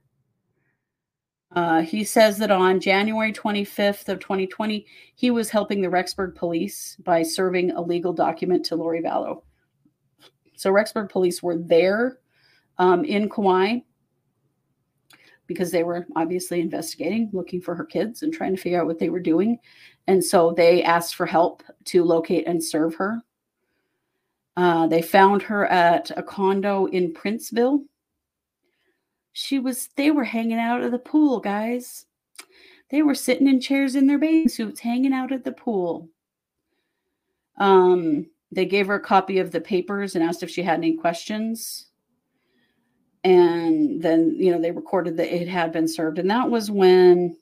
Uh, he says that on January twenty-fifth of twenty twenty, he was helping the Rexburg police by serving a legal document to Lori Vallow. So Rexburg police were there um, in Kauai because they were obviously investigating, looking for her kids and trying to figure out what they were doing. And so they asked for help to locate and serve her. Uh, they found her at a condo in Princeville. She was, they were hanging out at the pool, guys. They were sitting in chairs in their bathing suits, hanging out at the pool. Um, they gave her a copy of the papers and asked if she had any questions. And then, you know, they recorded that it had been served. And that was when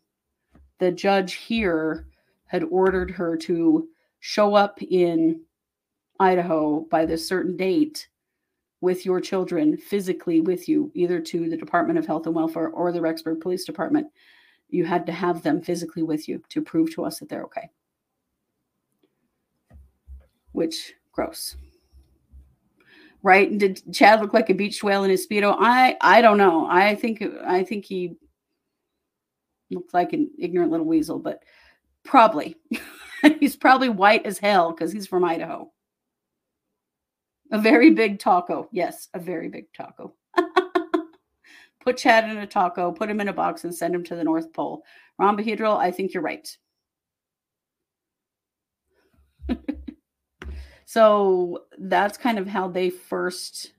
the judge here had ordered her to show up in Idaho by this certain date with your children physically with you, either to the Department of Health and Welfare or the Rexburg Police Department. You had to have them physically with you to prove to us that they're okay. Which, gross. Right? And did Chad look like a beached whale in his Speedo? I, I don't know. I think, I think he looked like an ignorant little weasel, but probably. He's probably white as hell because he's from Idaho. A very big taco. Yes, a very big taco. Put Chad in a taco, put him in a box, and send him to the North Pole. Rhombohedral, I think you're right. So that's kind of how they first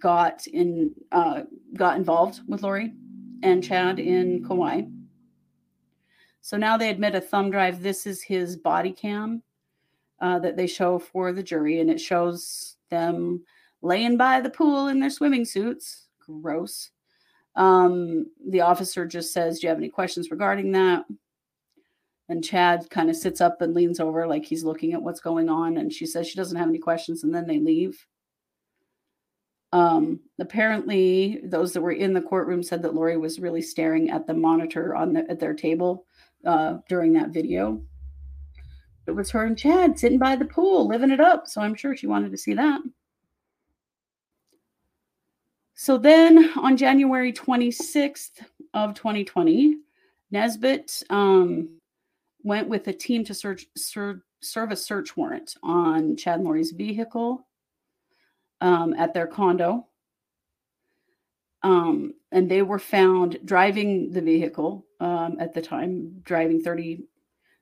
got in, uh, got involved with Lori and Chad in Kauai. So now they admit a thumb drive. This is his body cam uh, that they show for the jury, and it shows them laying by the pool in their swimming suits. Gross. Um, the officer just says, do you have any questions regarding that? And Chad kind of sits up and leans over like he's looking at what's going on. And she says she doesn't have any questions. And then they leave. Um, apparently, those that were in the courtroom said that Lori was really staring at the monitor on the, at their table uh, during that video. It was her and Chad sitting by the pool, living it up. So I'm sure she wanted to see that. So then on January twenty-sixth of twenty twenty, Nesbitt um, went with a team to search, ser serve a search warrant on Chad and Lori's vehicle um, at their condo. Um, and they were found driving the vehicle um, at the time, driving thirty.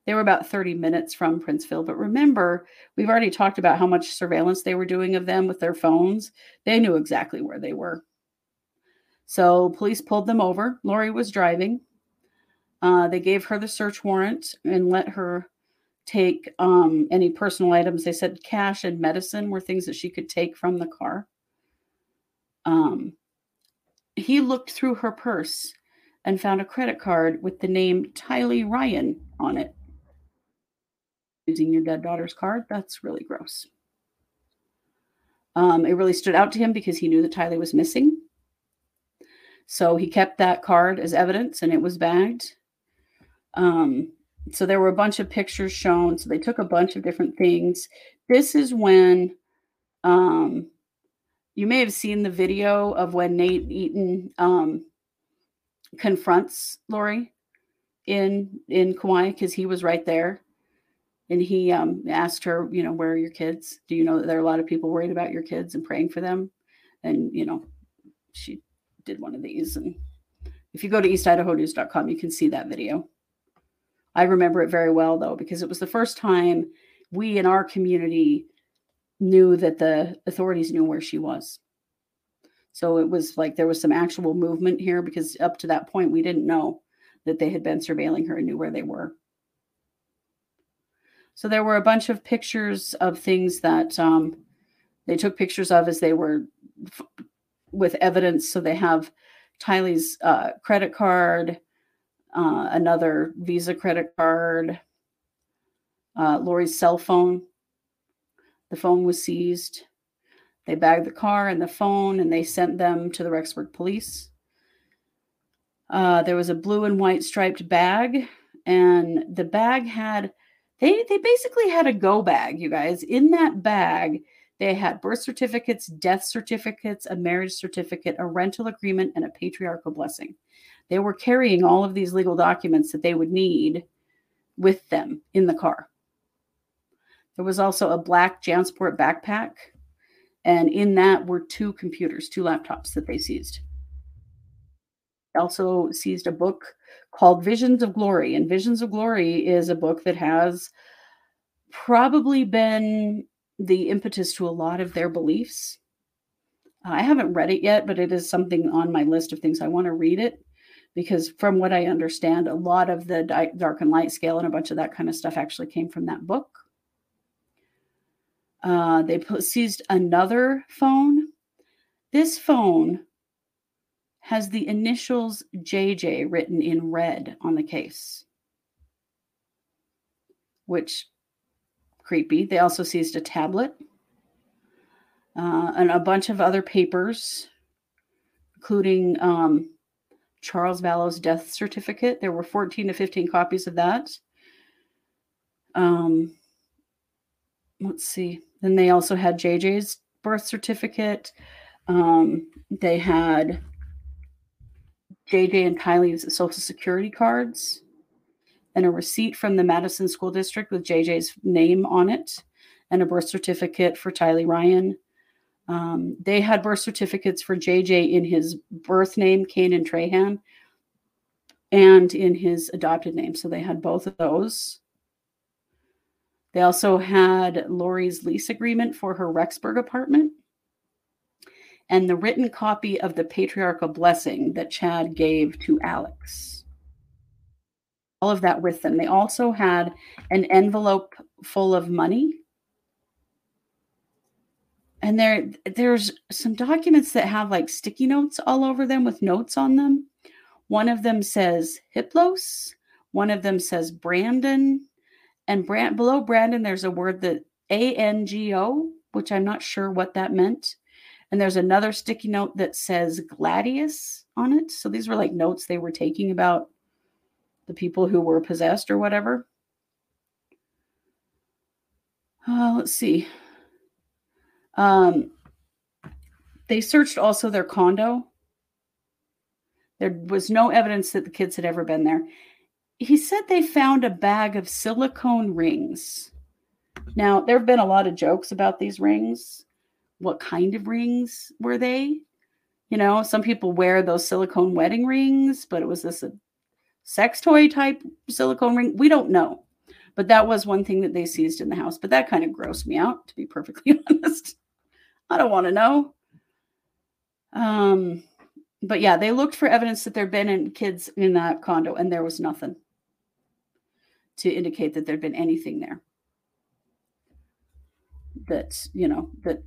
They were about thirty minutes from Princeville. But remember, we've already talked about how much surveillance they were doing of them with their phones. They knew exactly where they were. So police pulled them over. Lori was driving. Uh, they gave her the search warrant and let her take um, any personal items. They said cash and medicine were things that she could take from the car. Um, he looked through her purse and found a credit card with the name Tylee Ryan on it. Using your dead daughter's card, that's really gross. Um, it really stood out to him because he knew that Tylee was missing. So he kept that card as evidence and it was bagged. Um, so there were a bunch of pictures shown. So they took a bunch of different things. This is when, um, you may have seen the video of when Nate Eaton um, confronts Lori in, in Kauai, because he was right there. And he um, asked her, you know, where are your kids? Do you know that there are a lot of people worried about your kids and praying for them? And, you know, she did one of these. And if you go to east idaho news dot com, you can see that video. I remember it very well, though, because it was the first time we in our community knew that the authorities knew where she was. So it was like there was some actual movement here, because up to that point, we didn't know that they had been surveilling her and knew where they were. So there were a bunch of pictures of things that um, they took pictures of as they were f with evidence. So they have Tylee's uh, credit card, uh, another Visa credit card, uh, Lori's cell phone. The phone was seized. They bagged the car and the phone, and they sent them to the Rexburg police. Uh, there was a blue and white striped bag, and the bag had... They, they basically had a go bag, you guys. In that bag, they had birth certificates, death certificates, a marriage certificate, a rental agreement, and a patriarchal blessing. They were carrying all of these legal documents that they would need with them in the car. There was also a black JanSport backpack. And in that were two computers, two laptops that they seized. They also seized a book called Visions of Glory. And Visions of Glory is a book that has probably been the impetus to a lot of their beliefs. I haven't read it yet, but it is something on my list of things I want to read it, because from what I understand, a lot of the dark and light scale and a bunch of that kind of stuff actually came from that book. Uh, they seized another phone. This phone has the initials J J written in red on the case, which creepy. They also seized a tablet uh, and a bunch of other papers, including um, Charles Vallow's death certificate. There were fourteen to fifteen copies of that. Um, let's see. Then they also had J J's birth certificate. Um, they had J J and Tylee's social security cards and a receipt from the Madison School District with J J's name on it. and a birth certificate for Tylee Ryan. Um, they had birth certificates for J J in his birth name, Kanan Trahan, and in his adopted name. So they had both of those. They also had Lori's lease agreement for her Rexburg apartment and the written copy of the patriarchal blessing that Chad gave to Alex. All of that with them. They also had an envelope full of money. And there, there's some documents that have like sticky notes all over them with notes on them. One of them says Hiplos. One of them says Brandon. And Brand, below Brandon, there's a word that A N G O, which I'm not sure what that meant. And there's another sticky note that says Gladius on it. So these were like notes they were taking about the people who were possessed or whatever. Uh, let's see. Um, they searched also their condo. There was no evidence that the kids had ever been there. He said they found a bag of silicone rings. Now, there have been a lot of jokes about these rings. What kind of rings were they? You know, some people wear those silicone wedding rings, but it was this a sex toy type silicone ring. We don't know. But that was one thing that they seized in the house. But that kind of grossed me out, to be perfectly honest. I don't want to know. Um, but yeah, they looked for evidence that there'd been in kids in that condo, and there was nothing to indicate that there'd been anything there. That, you know, that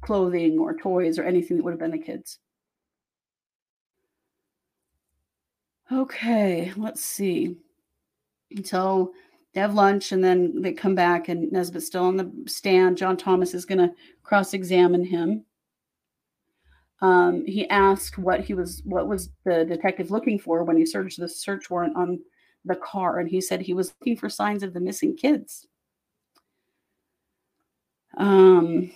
clothing or toys or anything that would have been the kids. Okay, let's see. So they have lunch and then they come back and Nesbitt's still on the stand. John Thomas is going to cross-examine him. Um, he asked what he was, what was the detective looking for when he searched the search warrant on the car. And he said he was looking for signs of the missing kids. Um,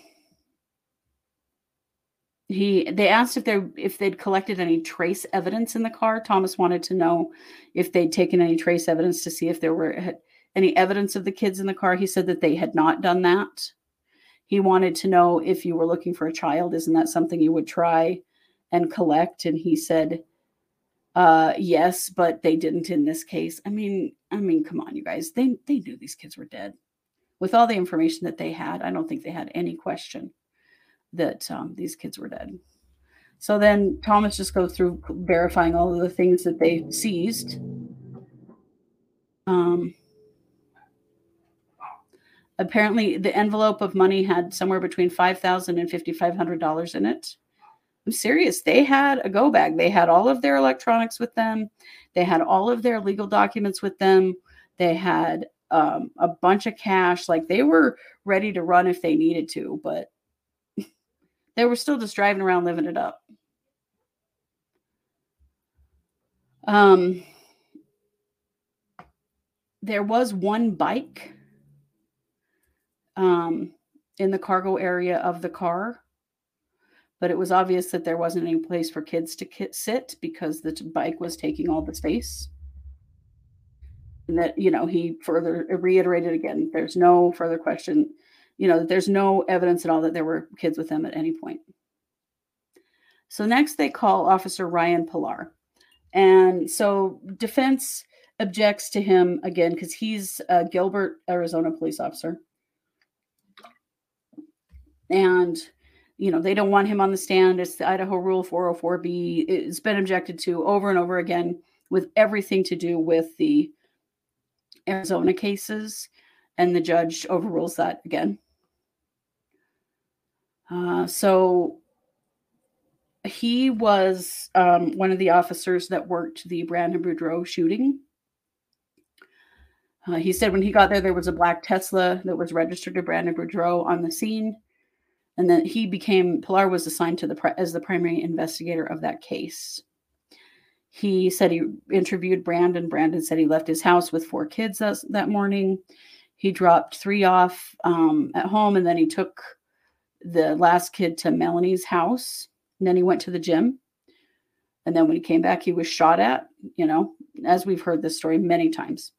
he, they asked if they, if they'd collected any trace evidence in the car. Thomas wanted to know if they'd taken any trace evidence to see if there were any evidence of the kids in the car. He said that they had not done that. He wanted to know if you were looking for a child, isn't that something you would try and collect? And he said, uh, yes, but they didn't in this case. I mean, I mean, come on, you guys, they, they knew these kids were dead. With all the information that they had, I don't think they had any question that um, these kids were dead. So then Thomas just goes through verifying all of the things that they seized. Um, apparently, the envelope of money had somewhere between five thousand dollars and fifty-five hundred dollars in it. I'm serious. They had a go bag. They had all of their electronics with them. They had all of their legal documents with them. They had Um, a bunch of cash. Like they were ready to run if they needed to, but they were still just driving around, living it up. Um, there was one bike um, in the cargo area of the car, but it was obvious that there wasn't any place for kids to k- sit because the t- bike was taking all the space. And that, you know, he further reiterated again, there's no further question, you know, that there's no evidence at all that there were kids with them at any point. So next they call Officer Ryan Pilar. And so defense objects to him again, because he's a Gilbert, Arizona police officer. And, you know, they don't want him on the stand. It's the Idaho Rule four oh four B. It's been objected to over and over again with everything to do with the Arizona cases, and the judge overrules that again. Uh, so he was um, one of the officers that worked the Brandon Boudreaux shooting. Uh, he said when he got there, there was a black Tesla that was registered to Brandon Boudreaux on the scene, and then he became, Pilar was assigned to the as the primary investigator of that case. He said he interviewed Brandon. Brandon said he left his house with four kids that, that morning. He dropped three off um, at home, and then he took the last kid to Melanie's house. And then he went to the gym. And then when he came back, he was shot at, you know, as we've heard this story many times.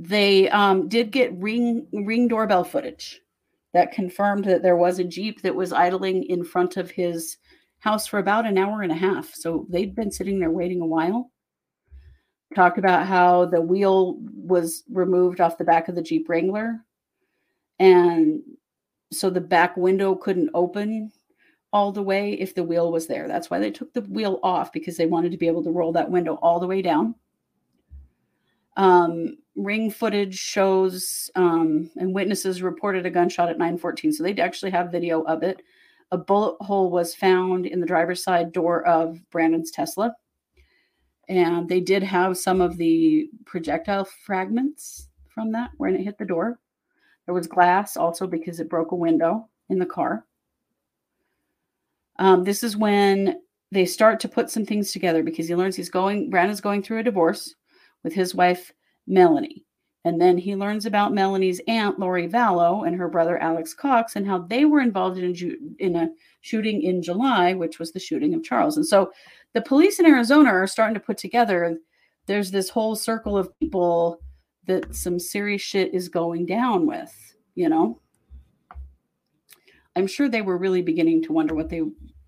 They um, did get ring ring doorbell footage that confirmed that there was a Jeep that was idling in front of his house for about an hour and a half. So they'd been sitting there waiting a while. Talked about how the wheel was removed off the back of the Jeep Wrangler. And so the back window couldn't open all the way if the wheel was there. That's why they took the wheel off, because they wanted to be able to roll that window all the way down. Um, ring footage shows, um, and witnesses reported a gunshot at nine fourteen. So they'd actually have video of it. A bullet hole was found in the driver's side door of Brandon's Tesla. And they did have some of the projectile fragments from that when it hit the door. There was glass also because it broke a window in the car. Um, this is when they start to put some things together, because he learns he's going, Brandon's going through a divorce with his wife, Melanie. And then he learns about Melanie's aunt, Lori Vallow, and her brother, Alex Cox, and how they were involved in a, in a shooting in July, which was the shooting of Charles. And so the police in Arizona are starting to put together, there's this whole circle of people that some serious shit is going down with, you know? I'm sure they were really beginning to wonder what they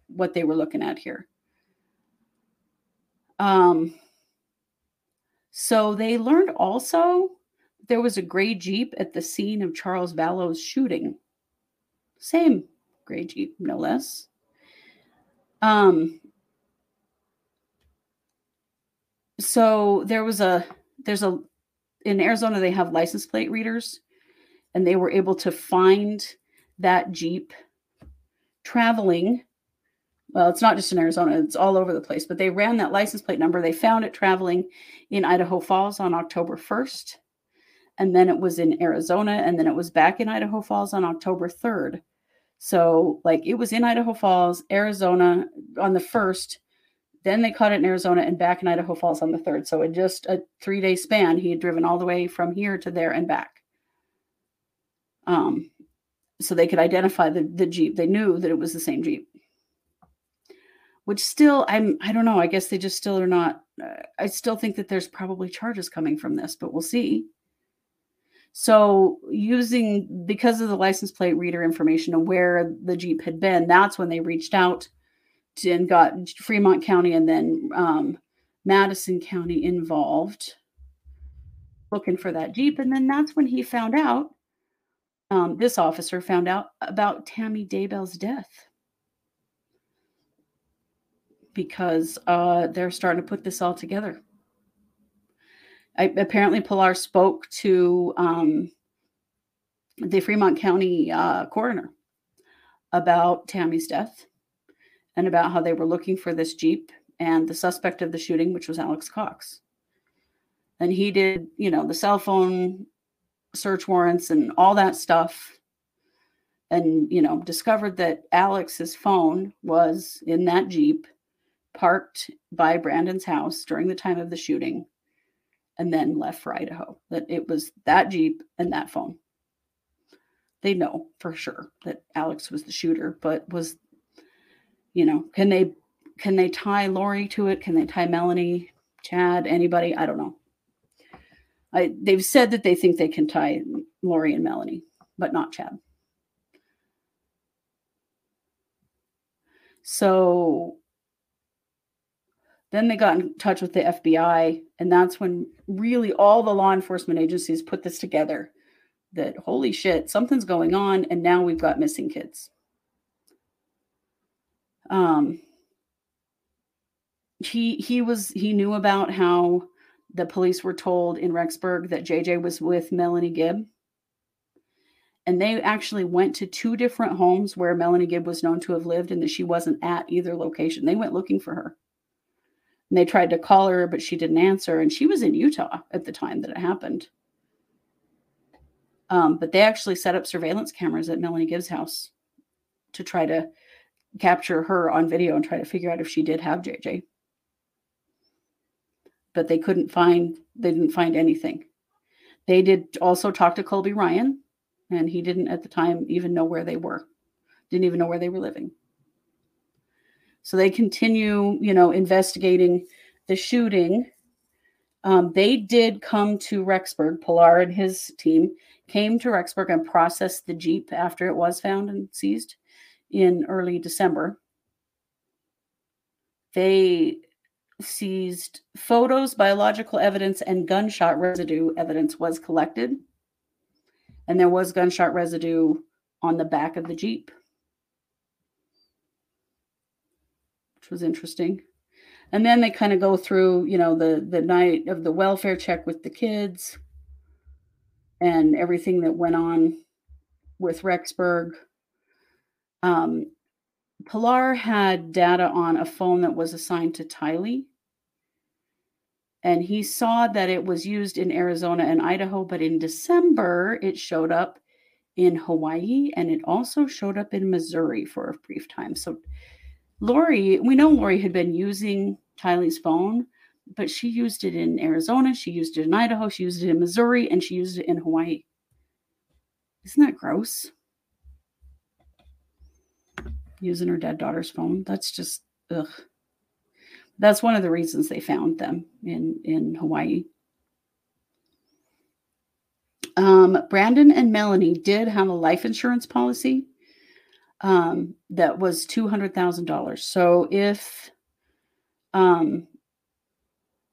what they were looking at here. Um, so they learned also there was a gray Jeep at the scene of Charles Vallow's shooting. Same gray Jeep, no less. Um, so there was a, there's a, in Arizona they have license plate readers, and they were able to find that Jeep traveling. Well, it's not just in Arizona, it's all over the place, but they ran that license plate number. They found it traveling in Idaho Falls on October first, and then it was in Arizona, and then it was back in Idaho Falls on October third. So like it was in Idaho Falls, Arizona on the first, then they caught it in Arizona and back in Idaho Falls on the third. So in just a three day span, he had driven all the way from here to there and back. Um, So they could identify the, the Jeep. They knew that it was the same Jeep. Which still, I'm, I don't know. I guess they just still are not. Uh, I still think that there's probably charges coming from this, but we'll see. So using, because of the license plate reader information and where the Jeep had been, that's when they reached out to, and got Fremont County and then um, Madison County involved looking for that Jeep. And then that's when he found out. Um, this officer found out about Tammy Daybell's death, because uh, they're starting to put this all together. I, apparently, Pilar spoke to um, the Fremont County uh, coroner about Tammy's death and about how they were looking for this Jeep and the suspect of the shooting, which was Alex Cox. And he did, you know, the cell phone search warrants and all that stuff, and, you know, discovered that Alex's phone was in that Jeep parked by Brandon's house during the time of the shooting, and then left for Idaho. That it was that Jeep and that phone. They know for sure that Alex was the shooter, but was, you know, can they, can they tie Lori to it? Can they tie Melanie, Chad, anybody? I don't know. I, they've said that they think they can tie Lori and Melanie, but not Chad. So then they got in touch with the F B I, and that's when really all the law enforcement agencies put this together, that holy shit, something's going on, and now we've got missing kids. Um, he, he was, he knew about how the police were told in Rexburg that J J was with Melanie Gibb. And they actually went to two different homes where Melanie Gibb was known to have lived, and that she wasn't at either location. They went looking for her. And they tried to call her, but she didn't answer. And she was in Utah at the time that it happened. Um, but they actually set up surveillance cameras at Melanie Gibb's house to try to capture her on video and try to figure out if she did have J J. But they couldn't find, they didn't find anything. They did also talk to Colby Ryan, and he didn't at the time even know where they were. Didn't even know where they were living. So they continue, you know, investigating the shooting Um, they did come to Rexburg. Pilar and his team came to Rexburg and processed the Jeep after it was found and seized in early December. They seized photos, biological evidence, and gunshot residue evidence was collected. And there was gunshot residue on the back of the Jeep, which was interesting. And then they kind of go through, you know, the, the night of the welfare check with the kids and everything that went on with Rexburg. Um, Pilar had data on a phone that was assigned to Tylee. And he saw that it was used in Arizona and Idaho, but in December it showed up in Hawaii and it also showed up in Missouri for a brief time. So Lori, we know Lori had been using Tylee's phone, but she used it in Arizona, she used it in Idaho, she used it in Missouri, and she used it in Hawaii. Isn't that gross? Using her dead daughter's phone. That's just, ugh. That's one of the reasons they found them in, in Hawaii. Um, Brandon and Melanie did have a life insurance policy. Um, that was two hundred thousand dollars. So if um,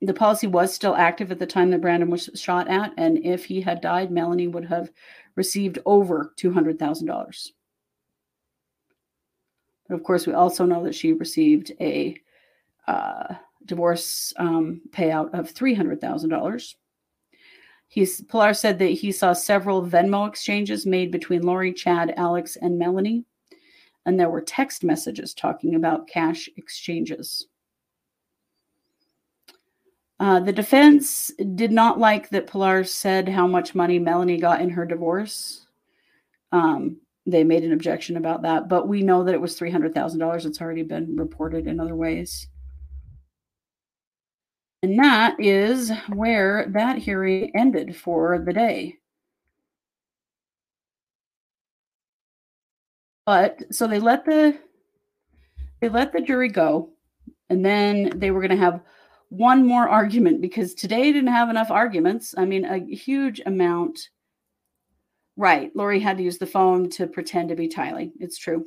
the policy was still active at the time that Brandon was shot at, and if he had died, Melanie would have received over two hundred thousand dollars. But of course, we also know that she received a uh, divorce um, payout of three hundred thousand dollars. He's, Pilar said that he saw several Venmo exchanges made between Lori, Chad, Alex, and Melanie. And there were text messages talking about cash exchanges. Uh, the defense did not like that Pilar said how much money Melanie got in her divorce. Um, they made an objection about that, but we know that it was three hundred thousand dollars. It's already been reported in other ways. And that is where that hearing ended for the day. But so they let the they let the jury go, and then they were going to have one more argument because today didn't have enough arguments. I mean, a huge amount. Right, Lori had to use the phone to pretend to be Tylee. It's true,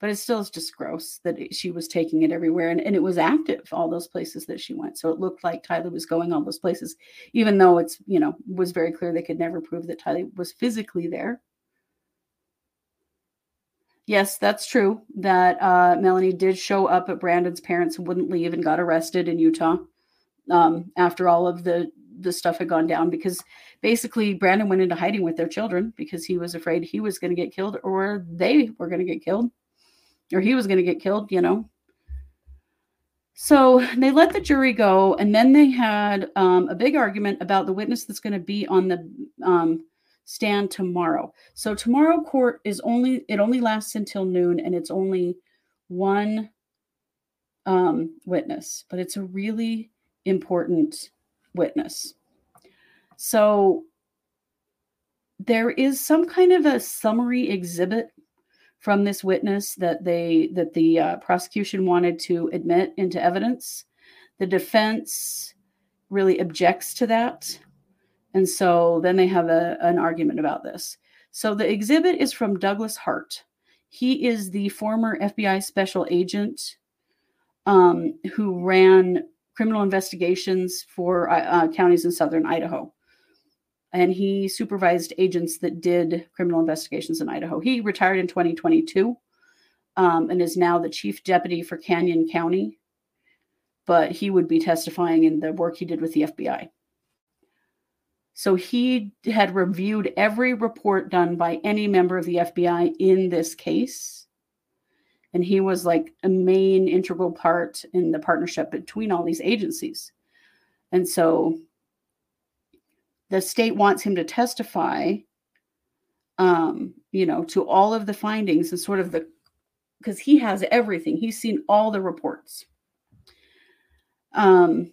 but it still is just gross that it, she was taking it everywhere, and, and it was active all those places that she went. So it looked like Tylee was going all those places, even though it's you know was very clear they could never prove that Tylee was physically there. Yes, that's true that uh, Melanie did show up at Brandon's parents and wouldn't leave and got arrested in Utah um, after all of the, the stuff had gone down because basically Brandon went into hiding with their children because he was afraid he was going to get killed or they were going to get killed or he was going to get killed, you know. So they let the jury go and then they had um, a big argument about the witness that's going to be on the um, stand tomorrow. So tomorrow court is only, it only lasts until noon and it's only one um, witness, but it's a really important witness. So there is some kind of a summary exhibit from this witness that they, that the uh, prosecution wanted to admit into evidence. The defense really objects to that. And so then they have a, an argument about this. So the exhibit is from Douglas Hart. He is the former F B I special agent um, who ran criminal investigations for uh, counties in southern Idaho. And he supervised agents that did criminal investigations in Idaho. He retired in twenty twenty-two um, and is now the chief deputy for Canyon County. But he would be testifying in the work he did with the F B I. So he had reviewed every report done by any member of the F B I in this case. And he was like a main integral part in the partnership between all these agencies. And so the state wants him to testify, um, you know, to all of the findings and sort of the, because he has everything. He's seen all the reports. Um,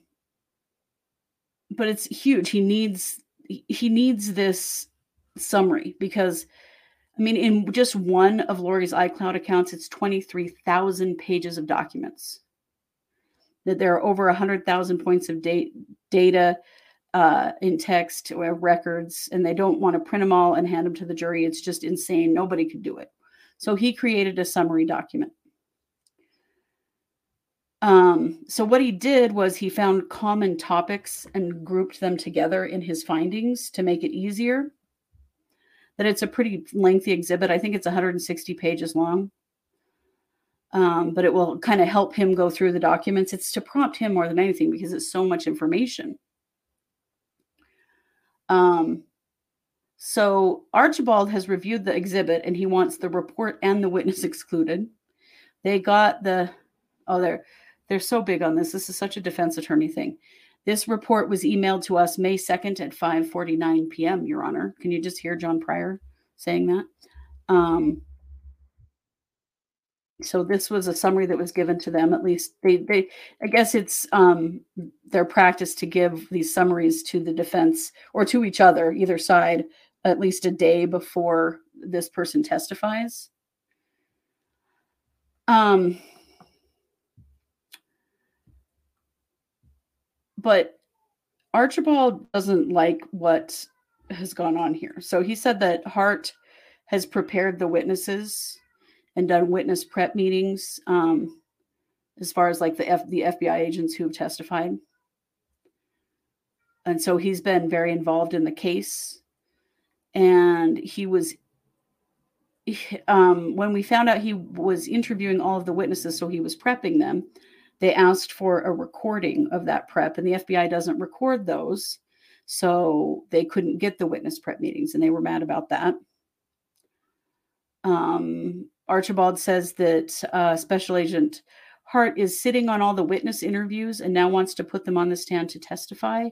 but it's huge. He needs... He needs this summary because, I mean, in just one of Lori's iCloud accounts, it's twenty-three thousand pages of documents. that there are over one hundred thousand points of da- data uh, in text or records, and they don't want to print them all and hand them to the jury. It's just insane. Nobody could do it. So he created a summary document. Um, so what he did was he found common topics and grouped them together in his findings to make it easier. That it's a pretty lengthy exhibit. I think it's one hundred sixty pages long. Um, but it will kind of help him go through the documents. It's to prompt him more than anything because it's so much information. Um, so Archibald has reviewed the exhibit and he wants the report and the witness excluded. They got the... Oh, they're, they're so big on this. This is such a defense attorney thing. This report was emailed to us May second at five forty-nine p.m., Your Honor. Can you just hear John Pryor saying that? Um, so this was a summary that was given to them. At least they, they I guess it's um, their practice to give these summaries to the defense or to each other, either side, at least a day before this person testifies. Um. But Archibald doesn't like what has gone on here. So he said that Hart has prepared the witnesses and done witness prep meetings um, as far as like the, F- the F B I agents who have testified. And so he's been very involved in the case. And he was, um, when we found out he was interviewing all of the witnesses, so he was prepping them, they asked for a recording of that prep, and the F B I doesn't record those, so they couldn't get the witness prep meetings, and they were mad about that. Um, Archibald says that uh, Special Agent Hart is sitting on all the witness interviews and now wants to put them on the stand to testify,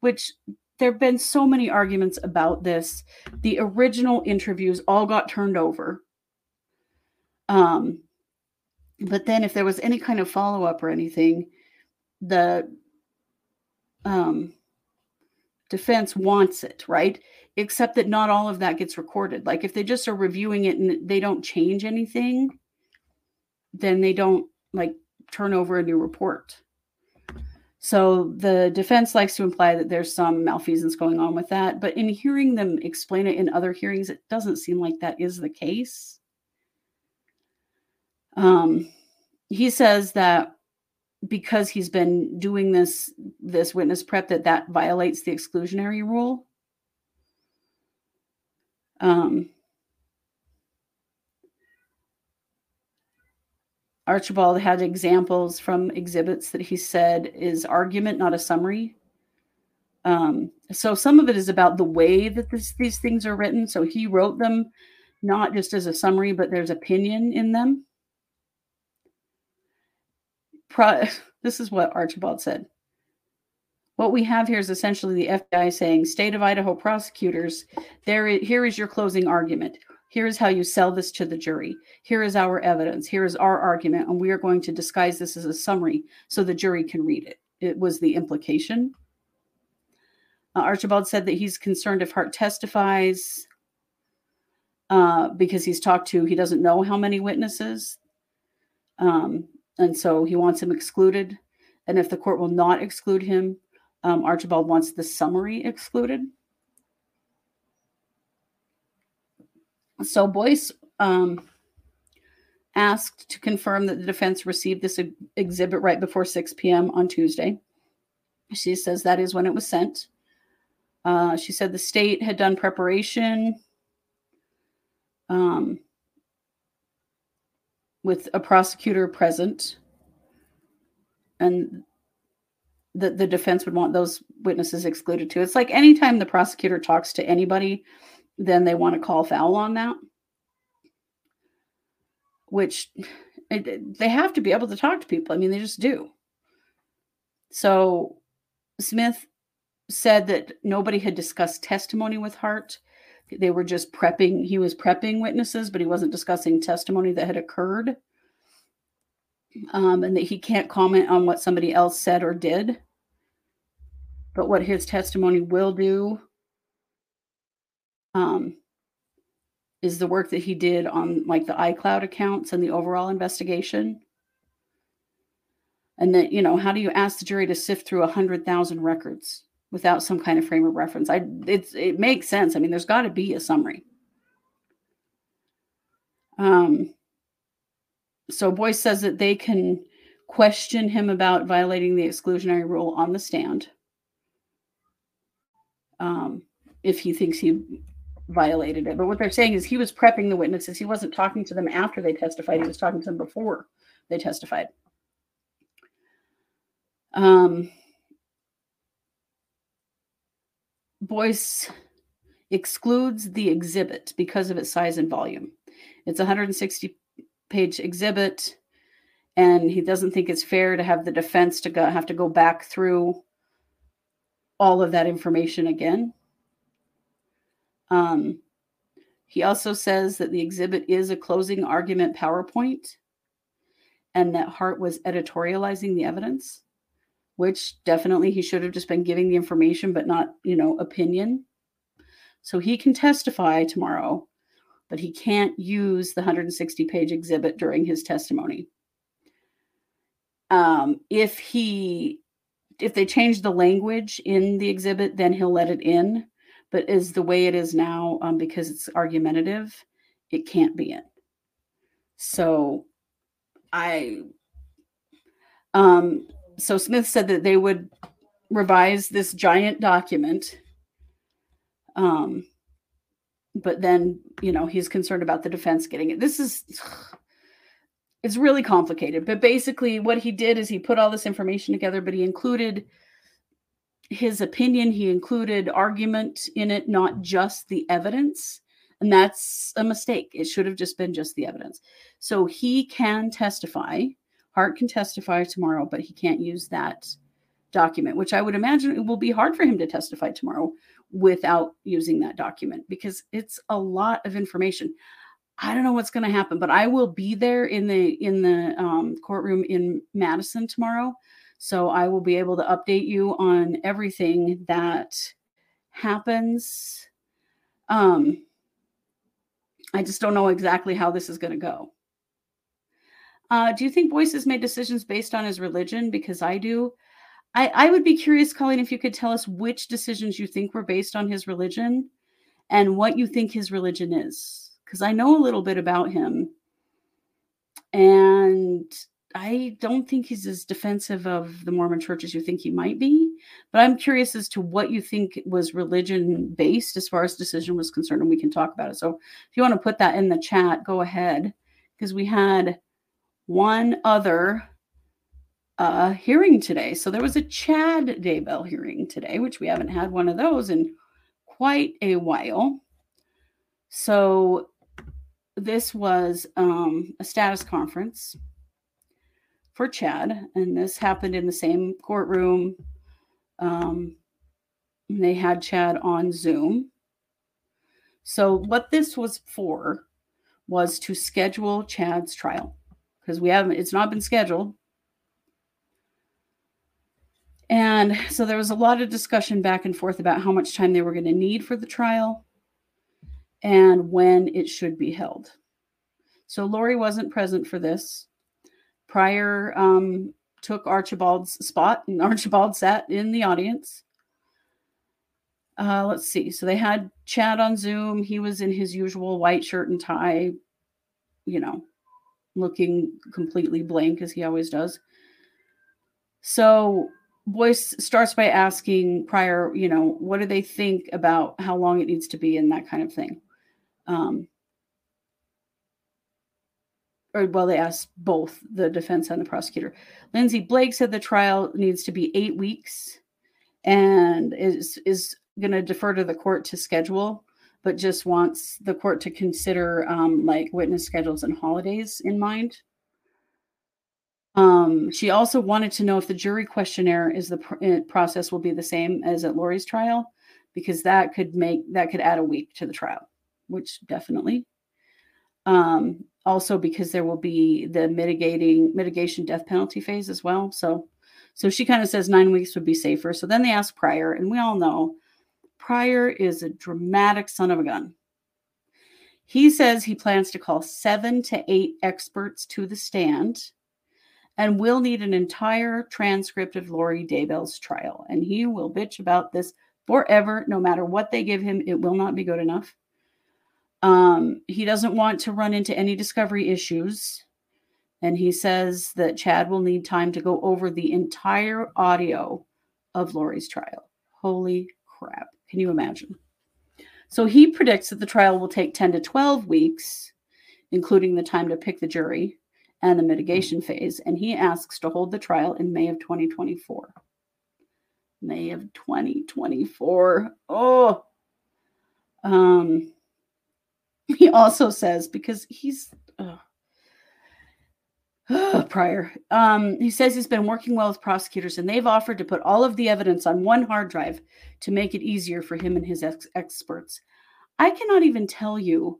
which there have been so many arguments about this. The original interviews all got turned over. Um. But then if there was any kind of follow-up or anything, the um, defense wants it, right? Except that not all of that gets recorded. Like if they just are reviewing it and they don't change anything, then they don't like turn over a new report. So the defense likes to imply that there's some malfeasance going on with that. But in hearing them explain it in other hearings, it doesn't seem like that is the case. Um, he says that because he's been doing this, this witness prep, that that violates the exclusionary rule. Um, Archibald had examples from exhibits that he said is argument, not a summary. Um, so some of it is about the way that this, these things are written. So he wrote them not just as a summary, but there's opinion in them. This is what Archibald said. What we have here is essentially the F B I saying, state of Idaho prosecutors, there, here is your closing argument. Here is how you sell this to the jury. Here is our evidence. Here is our argument. And we are going to disguise this as a summary so the jury can read it. It was the implication. Uh, Archibald said that he's concerned if Hart testifies uh, because he's talked to, he doesn't know how many witnesses. Um, And so he wants him excluded. And if the court will not exclude him, um, Archibald wants the summary excluded. So Boyce um, asked to confirm that the defense received this e- exhibit right before six p.m. on Tuesday. She says that is when it was sent. Uh, she said the state had done preparation. Um. with a prosecutor present, and the, the defense would want those witnesses excluded too. It's like anytime the prosecutor talks to anybody, then they want to call foul on that, which it, they have to be able to talk to people. I mean, they just do. So Smith said that nobody had discussed testimony with Hart. They were just prepping. He was prepping witnesses, but he wasn't discussing testimony that had occurred. Um, and that he can't comment on what somebody else said or did. But what his testimony will do um, is the work that he did on like the iCloud accounts and the overall investigation. And then, you know, how do you ask the jury to sift through one hundred thousand records without some kind of frame of reference? I, it's, it makes sense. I mean, there's got to be a summary. Um, so Boyce says that they can question him about violating the exclusionary rule on the stand. Um, if he thinks he violated it. But what they're saying is he was prepping the witnesses. He wasn't talking to them after they testified. He was talking to them before they testified. Um, Boyce excludes the exhibit because of its size and volume. It's a one hundred sixty page exhibit, and he doesn't think it's fair to have the defense to go, have to go back through all of that information again. Um, he also says that the exhibit is a closing argument PowerPoint and that Hart was editorializing the evidence, which definitely he should have just been giving the information, but not, you know, opinion. So he can testify tomorrow, but he can't use the one hundred sixty page exhibit during his testimony. Um, if he, if they change the language in the exhibit, then he'll let it in. But as the way it is now, um, because it's argumentative, it can't be in. So I, um, so Smith said that they would revise this giant document. Um, but then, you know, he's concerned about the defense getting it. This is, it's really complicated, but basically what he did is he put all this information together, but he included his opinion, he included argument in it, not just the evidence. And that's a mistake. It should have just been just the evidence. So he can testify. Hart can testify tomorrow, but he can't use that document, which I would imagine it will be hard for him to testify tomorrow without using that document, because it's a lot of information. I don't know what's going to happen, but I will be there in the, in the um, courtroom in Madison tomorrow. So I will be able to update you on everything that happens. Um, I just don't know exactly how this is going to go. Uh, do you think Boyce has made decisions based on his religion? Because I do. I, I would be curious, Colleen, if you could tell us which decisions you think were based on his religion and what you think his religion is. Because I know a little bit about him. And I don't think he's as defensive of the Mormon church as you think he might be, but I'm curious as to what you think was religion based as far as decision was concerned, and we can talk about it. So if you want to put that in the chat, go ahead, because we had one other uh, hearing today. So there was a Chad Daybell hearing today, which we haven't had one of those in quite a while. So this was um, a status conference for Chad, and this happened in the same courtroom. Um, they had Chad on Zoom. So what this was for was to schedule Chad's trial, because we haven't, it's not been scheduled. And so there was a lot of discussion back and forth about how much time they were going to need for the trial and when it should be held. So Lori wasn't present for this. Pryor um, took Archibald's spot, and Archibald sat in the audience. Uh, let's see. So they had Chad on Zoom. He was in his usual white shirt and tie, you know, looking completely blank as he always does. So Boyce starts by asking Pryor, you know, what do they think about how long it needs to be and that kind of thing. Um Or, well, they asked both the defense and the prosecutor. Lindsay Blake said the trial needs to be eight weeks and is, is going to defer to the court to schedule, but just wants the court to consider um, like witness schedules and holidays in mind. Um, she also wanted to know if the jury questionnaire is the pr- process will be the same as at Lori's trial, because that could make, that could add a week to the trial, which definitely. Um, Also, because there will be the mitigating mitigation death penalty phase as well. So, so she kind of says nine weeks would be safer. So then they asked Pryor, and we all know Pryor is a dramatic son of a gun. He says he plans to call seven to eight experts to the stand and we'll need an entire transcript of Lori Daybell's trial. And he will bitch about this forever. No matter what they give him, it will not be good enough. Um, he doesn't want to run into any discovery issues. And he says that Chad will need time to go over the entire audio of Lori's trial. Holy crap. Can you imagine? So he predicts that the trial will take ten to twelve weeks, including the time to pick the jury and the mitigation phase. And he asks to hold the trial in May of twenty twenty-four. May of twenty twenty-four. Oh. Um, he also says, because he's... Uh, Oh, Pryor. Um, he says he's been working well with prosecutors, and they've offered to put all of the evidence on one hard drive to make it easier for him and his ex- experts. I cannot even tell you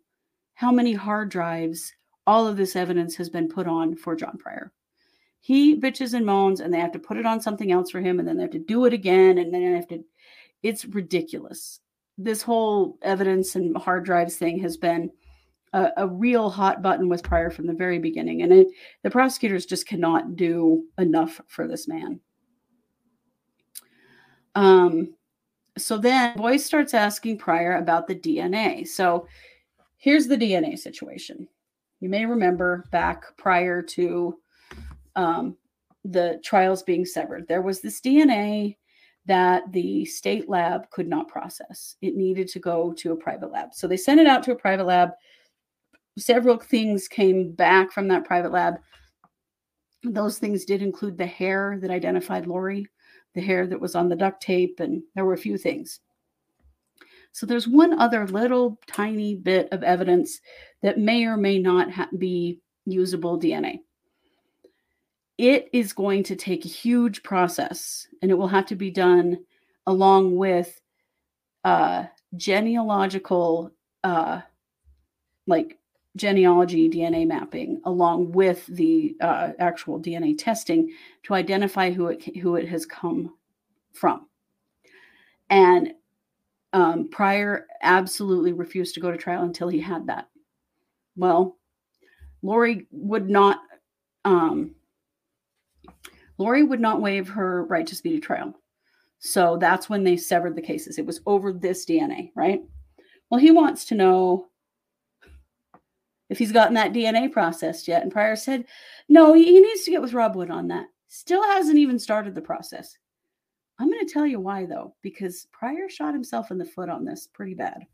how many hard drives all of this evidence has been put on for John Pryor. He bitches and moans, and they have to put it on something else for him, and then they have to do it again, and then they have to... It's ridiculous. This whole evidence and hard drives thing has been A, a real hot button with Pryor from the very beginning. And it, the prosecutors just cannot do enough for this man. Um, so then Boyce starts asking Pryor about the D N A. So here's the D N A situation. You may remember back prior to um, the trials being severed, there was this D N A that the state lab could not process. It needed to go to a private lab. So they sent it out to a private lab. Several things came back from that private lab. Those things did include the hair that identified Lori, the hair that was on the duct tape, and there were a few things. So there's one other little tiny bit of evidence that may or may not ha- be usable D N A. It is going to take a huge process, and it will have to be done along with uh, genealogical, uh, like, genealogy D N A mapping, along with the uh, actual D N A testing to identify who it who it has come from. And um, Pryor absolutely refused to go to trial until he had that. Well, Lori would not. Um, Lori would not waive her right to speedy trial, so that's when they severed the cases. It was over this D N A, right? Well, he wants to know if he's gotten that D N A processed yet. And Pryor said, no, he needs to get with Rob Wood on that. Still hasn't even started the process. I'm going to tell you why, though, because Pryor shot himself in the foot on this pretty bad.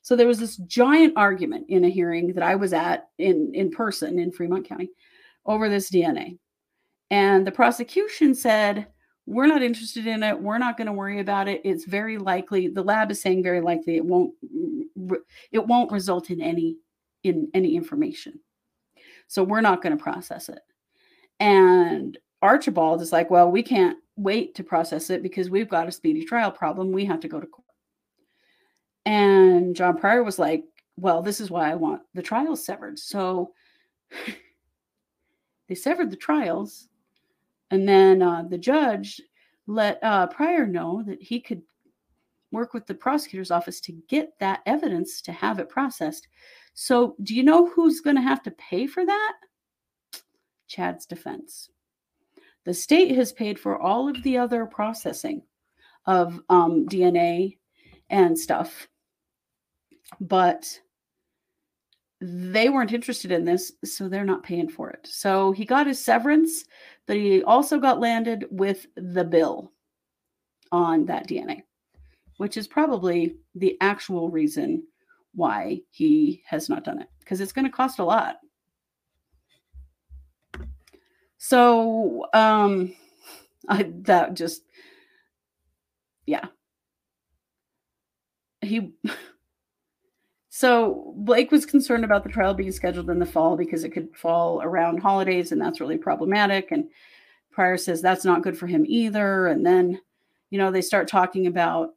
So there was this giant argument in a hearing that I was at in, in person in Fremont County over this D N A. And the prosecution said, we're not interested in it. We're not going to worry about it. It's very likely. The lab is saying very likely it won't, it won't result in any in any information. So we're not going to process it. And Archibald is like, well, we can't wait to process it because we've got a speedy trial problem. We have to go to court. And John Pryor was like, well, this is why I want the trials severed. So they severed the trials. And then uh, the judge let uh, Pryor know that he could work with the prosecutor's office to get that evidence to have it processed. So do you know who's going to have to pay for that? Chad's defense. The state has paid for all of the other processing of um, D N A and stuff, but they weren't interested in this, so they're not paying for it. So he got his severance, but he also got landed with the bill on that D N A, which is probably the actual reason why he has not done it, because it's going to cost a lot. So um, I, that just, yeah. He, so Blake was concerned about the trial being scheduled in the fall because it could fall around holidays, and that's really problematic. And Pryor says that's not good for him either. And then, you know, they start talking about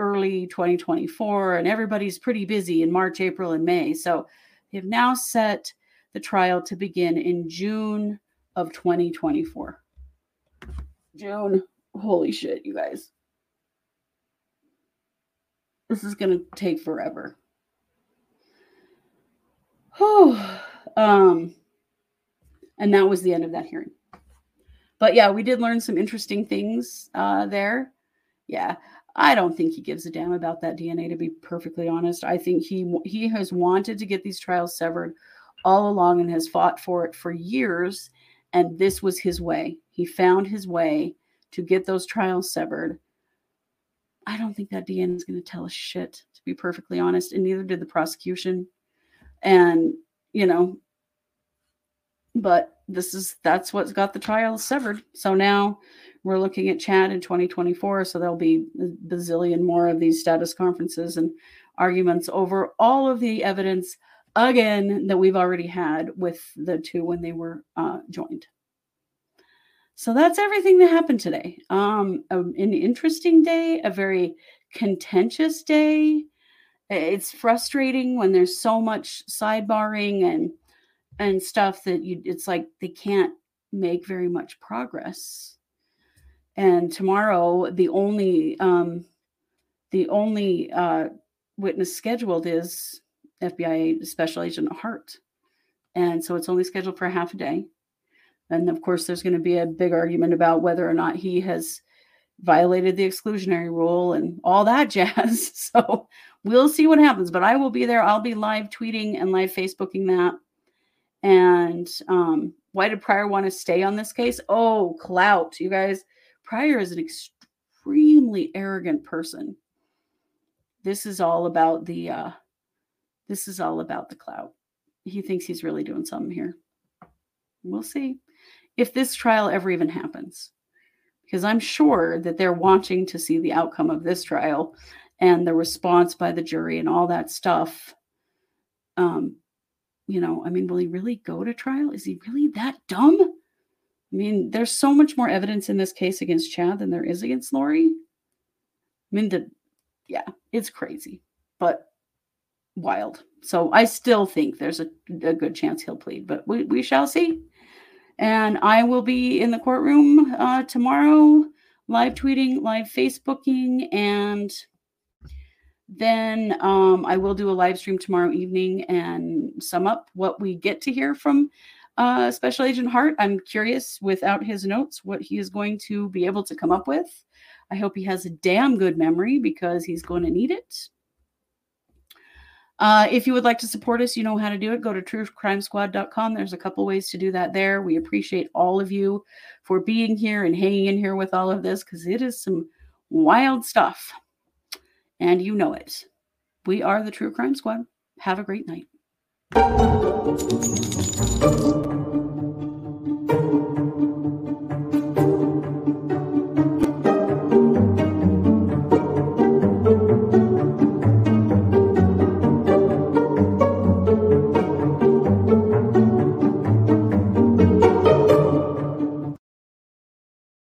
early twenty twenty-four, and everybody's pretty busy in March, April, and May. So they've now set the trial to begin in June of twenty twenty-four. June. Holy shit, you guys. This is going to take forever. Whew. Um, and that was the end of that hearing. But yeah, we did learn some interesting things uh, there. Yeah, I don't think he gives a damn about that D N A, to be perfectly honest. I think he he has wanted to get these trials severed all along and has fought for it for years. And this was his way. He found his way to get those trials severed. I don't think that D N A is going to tell us shit, to be perfectly honest. And neither did the prosecution. And, you know, but this is, that's what's got the trial severed. So now we're looking at Chad in twenty twenty-four. So there'll be a bazillion more of these status conferences and arguments over all of the evidence again that we've already had with the two when they were uh, joined. So that's everything that happened today. Um, an interesting day, a very contentious day. It's frustrating when there's so much sidebarring and and stuff that you, it's like they can't make very much progress. And tomorrow, the only um, the only uh, witness scheduled is F B I Special Agent Hart. And so it's only scheduled for half a day. And of course, there's going to be a big argument about whether or not he has violated the exclusionary rule and all that jazz. So we'll see what happens, but I will be there. I'll be live tweeting and live Facebooking that. And um, why did Pryor want to stay on this case? Oh, clout, you guys. Pryor is an extremely arrogant person. This is all about the, uh, this is all about the clout. He thinks he's really doing something here. We'll see if this trial ever even happens, because I'm sure that they're wanting to see the outcome of this trial and the response by the jury and all that stuff. Um, you know, I mean, will he really go to trial? Is he really that dumb? I mean, there's so much more evidence in this case against Chad than there is against Lori. I mean, the, yeah, it's crazy, but wild. So I still think there's a, a good chance he'll plead, but we, we shall see. And I will be in the courtroom uh, tomorrow, live tweeting, live Facebooking, and then um, I will do a live stream tomorrow evening and sum up what we get to hear from uh, Special Agent Hart. I'm curious, without his notes, what he is going to be able to come up with. I hope he has a damn good memory because he's going to need it. Uh, if you would like to support us, you know how to do it. Go to true crime squad dot com. There's a couple ways to do that there. We appreciate all of you for being here and hanging in here with all of this, because it is some wild stuff. And you know it. We are the True Crime Squad. Have a great night.